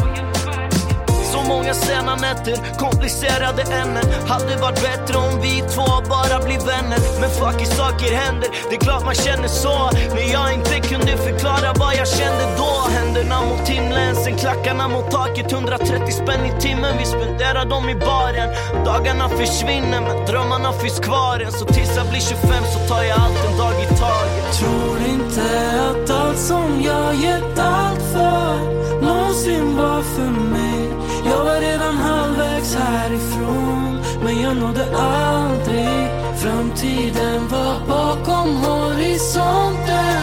Så många många sena nätter, komplicerade ämnen. Hade varit bättre om vi två bara blir vänner. Men fucking saker händer, det är klart man känner så. När jag inte kunde förklara vad jag kände då. Händerna mot himlen, sen klackarna mot taket. 130 spänn i timmen, vi spenderar dem i baren. Dagarna försvinner men drömmarna finns kvar än. Så tills jag blir 25 så tar jag allt en dag i taget. Tror inte att allt som jag gett allt för någonsin var för mig. Jag var redan halvvägs härifrån, men jag nådde aldrig. Framtiden var bakom horisonten,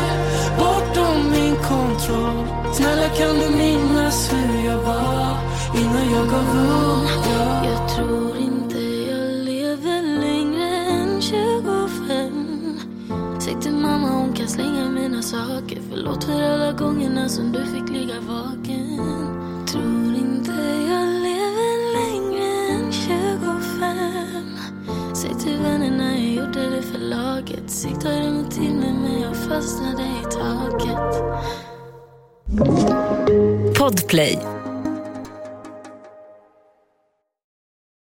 bortom min kontroll. Snälla kan du minnas hur jag var innan jag gav upp? Jag tror inte jag lever längre än 25. Säg till mamma hon kan slänga mina saker. Förlåt för alla gångerna som du fick ligga vaken. Tror inte jag lever längre än 25. Säg till vännerna jag gjorde det för laget. Siktade mot timmen men jag fastnade i taket. Podplay.